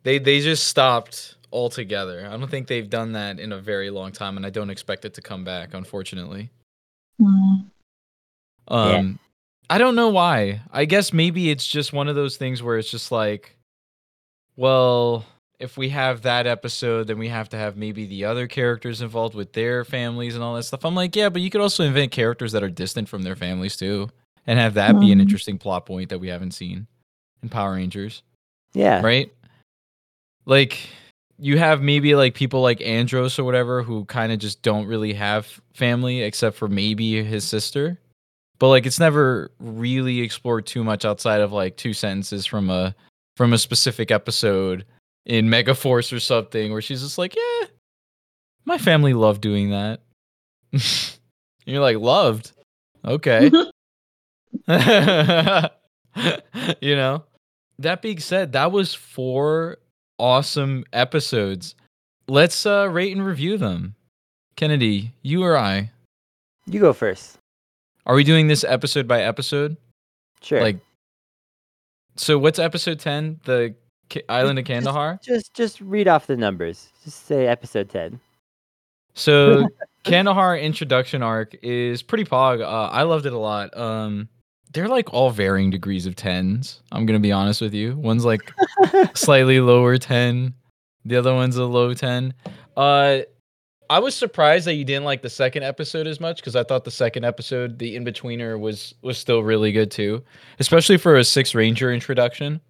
They they just stopped altogether. I don't think they've done that in a very long time, and I don't expect it to come back, unfortunately. Mm. Um, yeah. I don't know why. I guess maybe it's just one of those things where it's just like, well, if we have that episode, then we have to have maybe the other characters involved with their families and all that stuff. I'm like, yeah, but you could also invent characters that are distant from their families too, and have that mm. be an interesting plot point that we haven't seen in Power Rangers. Yeah. Right? Like, you have maybe like people like Andros or whatever who kind of just don't really have family except for maybe his sister. But like it's never really explored too much outside of like two sentences from a from a specific episode in Megaforce or something where she's just like, yeah, my family loved doing that. And you're like, loved? Okay. You know? That being said, that was four awesome episodes. Let's uh, rate and review them. Kennedy, you or I? You go first. Are we doing this episode by episode? Sure. Like, so what's episode ten? The K- Island of Kandahar? Just, just just read off the numbers. Just say episode ten. So Kandahar introduction arc is pretty pog. Uh, I loved it a lot. Um, they're like all varying degrees of tens. I'm going to be honest with you. One's like slightly lower ten. The other one's a low ten. Uh, I was surprised that you didn't like the second episode as much because I thought the second episode, the in-betweener, was, was still really good too. Especially for a Six Ranger introduction.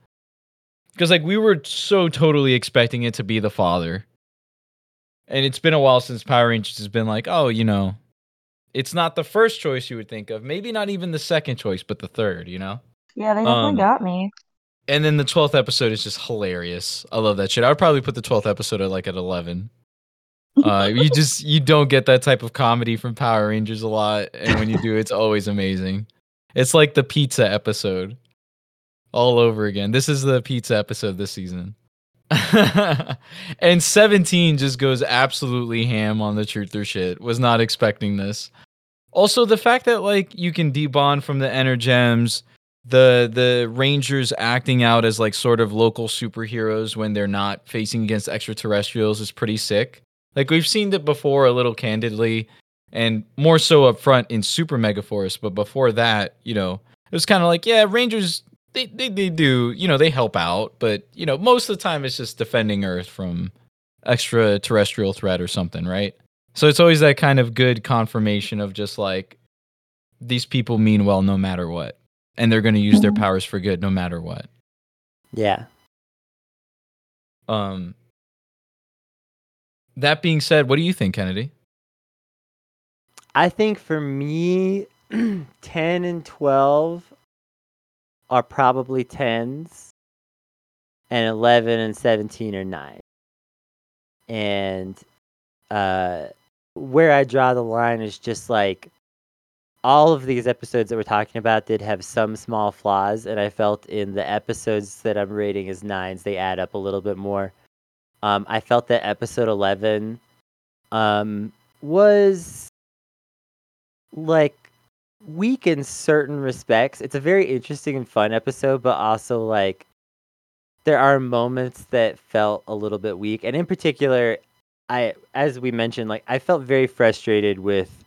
Because like we were so totally expecting it to be the father. And it's been a while since Power Rangers has been like, oh, you know, it's not the first choice you would think of. Maybe not even the second choice, but the third, you know? Yeah, they definitely um, got me. And then the twelfth episode is just hilarious. I love that shit. I would probably put the twelfth episode at like at eleven. Uh, you just, you don't get that type of comedy from Power Rangers a lot. And when you do, it's always amazing. It's like the pizza episode all over again. This is the pizza episode this season. And seventeen just goes absolutely ham on the Truther shit. Was not expecting this. Also, the fact that like you can debond from the Energems, the the Rangers acting out as like sort of local superheroes when they're not facing against extraterrestrials is pretty sick. Like we've seen it before a little candidly, and more so up front in Super Megaforce. But before that, you know, it was kind of like, yeah, Rangers. They, they they do, you know, they help out, but, you know, most of the time it's just defending Earth from extraterrestrial threat or something, right? So it's always that kind of good confirmation of just like, these people mean well no matter what, and they're going to use their powers for good no matter what. Yeah. Um. That being said, what do you think, Kennedy? I think for me, ten and twelve... are probably tens, and eleven and seventeen are nine. And uh, where I draw the line is just like all of these episodes that we're talking about did have some small flaws, and I felt in the episodes that I'm rating as nines, they add up a little bit more. Um, I felt that episode eleven um, was like weak in certain respects. It's a very interesting and fun episode, but also like there are moments that felt a little bit weak. And in particular, I, as we mentioned, like I felt very frustrated with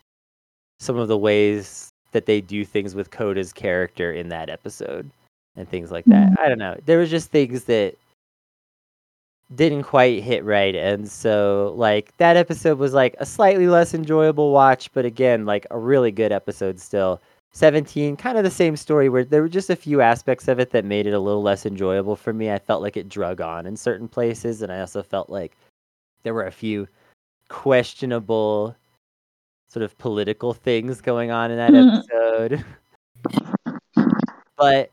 some of the ways that they do things with Koda's character in that episode and things like that. I don't know. There was just things that didn't quite hit right, and so like that episode was like a slightly less enjoyable watch, but again, like a really good episode still. seventeen, kind of the same story where there were just a few aspects of it that made it a little less enjoyable for me. I felt like it drug on in certain places, and I also felt like there were a few questionable sort of political things going on in that episode. But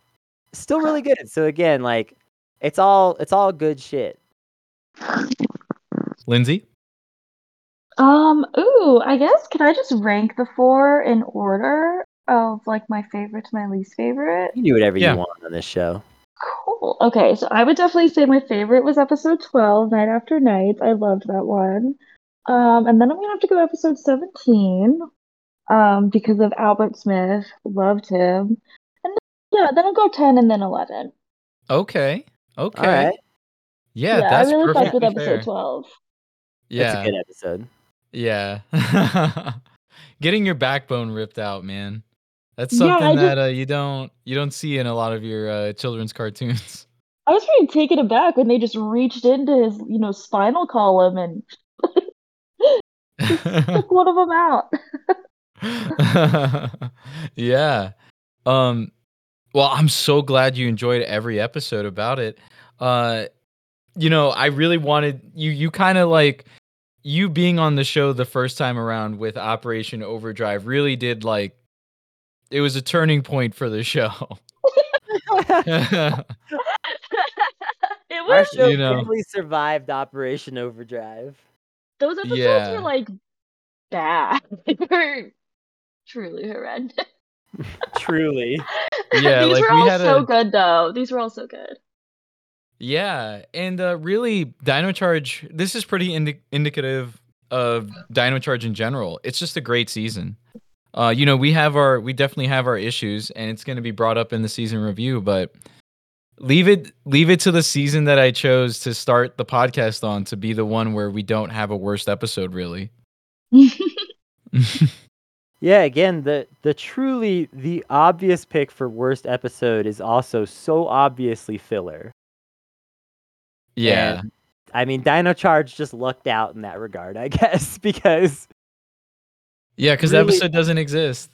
still really good. So again, like it's all it's all good shit. Lindsi? Um, ooh, I guess, can I just rank the four in order of, like, my favorite to my least favorite? You can do whatever yeah. you want on this show. Cool. Okay, so I would definitely say my favorite was episode twelve, Night After Night. I loved that one. Um, and then I'm gonna have to go episode seventeen, um, because of Albert Smith. Loved him. And then, yeah, then I'll go ten and then eleven. Okay. Okay. All right. Yeah, yeah, that's I really fucked with episode fair. twelve. Yeah. That's a good episode. Yeah. Getting your backbone ripped out, man. That's something yeah, that just, uh, you don't you don't see in a lot of your uh, children's cartoons. I was pretty taken aback when they just reached into his, you know, spinal column and took one of them out. Yeah. Um well, I'm so glad you enjoyed every episode about it. Uh you know, I really wanted you, you kind of like you being on the show the first time around with Operation Overdrive really did like, it was a turning point for the show. It was, our show you know, really survived Operation Overdrive. Those episodes yeah. were like bad. They were truly horrendous. Truly. Yeah, These like, were we all so a... good though. These were all so good. Yeah, and uh, really, Dino Charge, this is pretty indi- indicative of Dino Charge in general. It's just a great season. Uh, you know, we have our, we definitely have our issues, and it's going to be brought up in the season review. But leave it, leave it to the season that I chose to start the podcast on to be the one where we don't have a worst episode, really. Yeah, again, the the truly the obvious pick for worst episode is also so obviously filler. Yeah, and, I mean, Dino Charge just lucked out in that regard, I guess, because. Yeah, because really, the episode doesn't exist.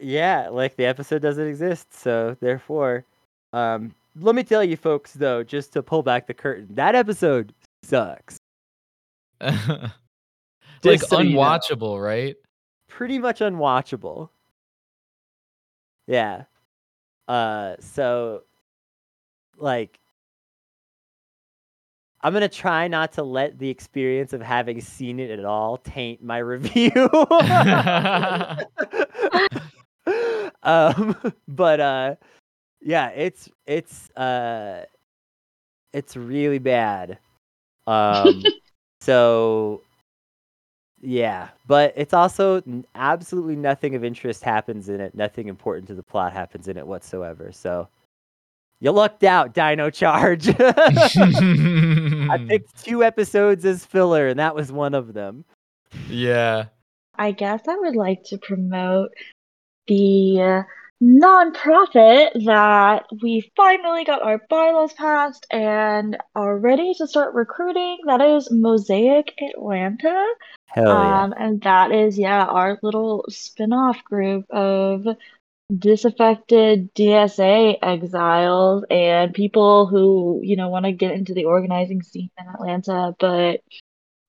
Yeah, like the episode doesn't exist. So therefore, um, let me tell you folks, though, just to pull back the curtain, that episode sucks. Like so unwatchable, you know, right? Pretty much unwatchable. Yeah. Uh, so, like, I'm going to try not to let the experience of having seen it at all taint my review. um, but, uh, yeah, it's, it's, uh, it's really bad. Um, so yeah, but it's also absolutely nothing of interest happens in it. Nothing important to the plot happens in it whatsoever. So, you lucked out, Dino Charge. I picked two episodes as filler, and that was one of them. Yeah. I guess I would like to promote the nonprofit that we finally got our bylaws passed and are ready to start recruiting. That is Mosaic Atlanta. Hell yeah. Um, and that is, yeah, our little spin-off group of disaffected D S A exiles and people who, you know, want to get into the organizing scene in Atlanta, but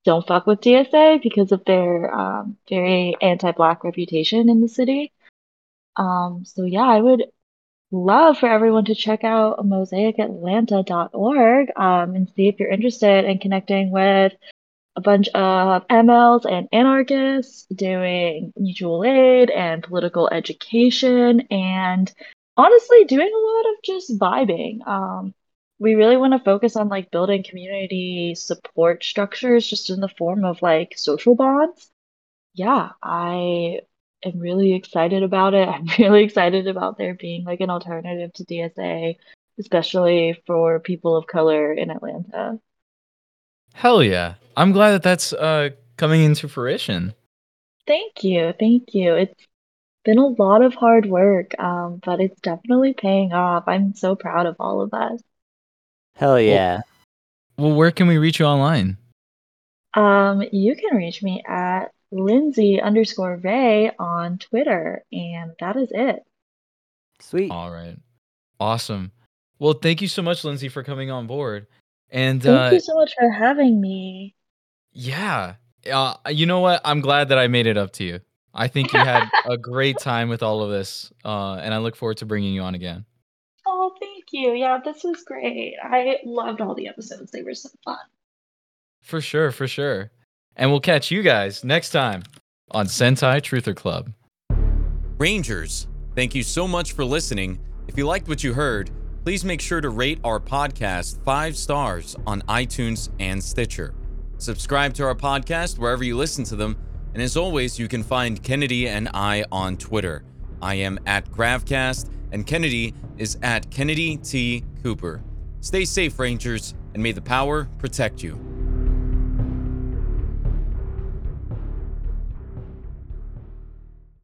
don't fuck with D S A because of their um, very anti-Black reputation in the city. Um, so yeah, I would love for everyone to check out mosaic atlanta dot org um, and see if you're interested in connecting with a bunch of M Ls and anarchists doing mutual aid and political education and honestly doing a lot of just vibing. Um, we really want to focus on like building community support structures just in the form of like social bonds. Yeah, I am really excited about it. I'm really excited about there being like an alternative to D S A, especially for people of color in Atlanta. Hell yeah. I'm glad that that's uh, coming into fruition. Thank you. Thank you. It's been a lot of hard work, um, but it's definitely paying off. I'm so proud of all of us. Hell yeah. Well, well where can we reach you online? Um, you can reach me at Lindsi underscore Rae on Twitter, and that is it. Sweet. All right. Awesome. Well, thank you so much, Lindsi, for coming on board. And thank uh, you so much for having me. Yeah. Uh, you know what? I'm glad that I made it up to you. I think you had a great time with all of this. Uh, and I look forward to bringing you on again. Oh, thank you. Yeah, this was great. I loved all the episodes. They were so fun. For sure. For sure. And we'll catch you guys next time on Sentai Truther Club. Rangers, thank you so much for listening. If you liked what you heard, please make sure to rate our podcast five stars on iTunes and Stitcher. Subscribe to our podcast wherever you listen to them. And as always, you can find Kennedy and I on Twitter. I am at Gravcast, and Kennedy is at Kennedy T. Cooper. Stay safe, Rangers, and may the power protect you.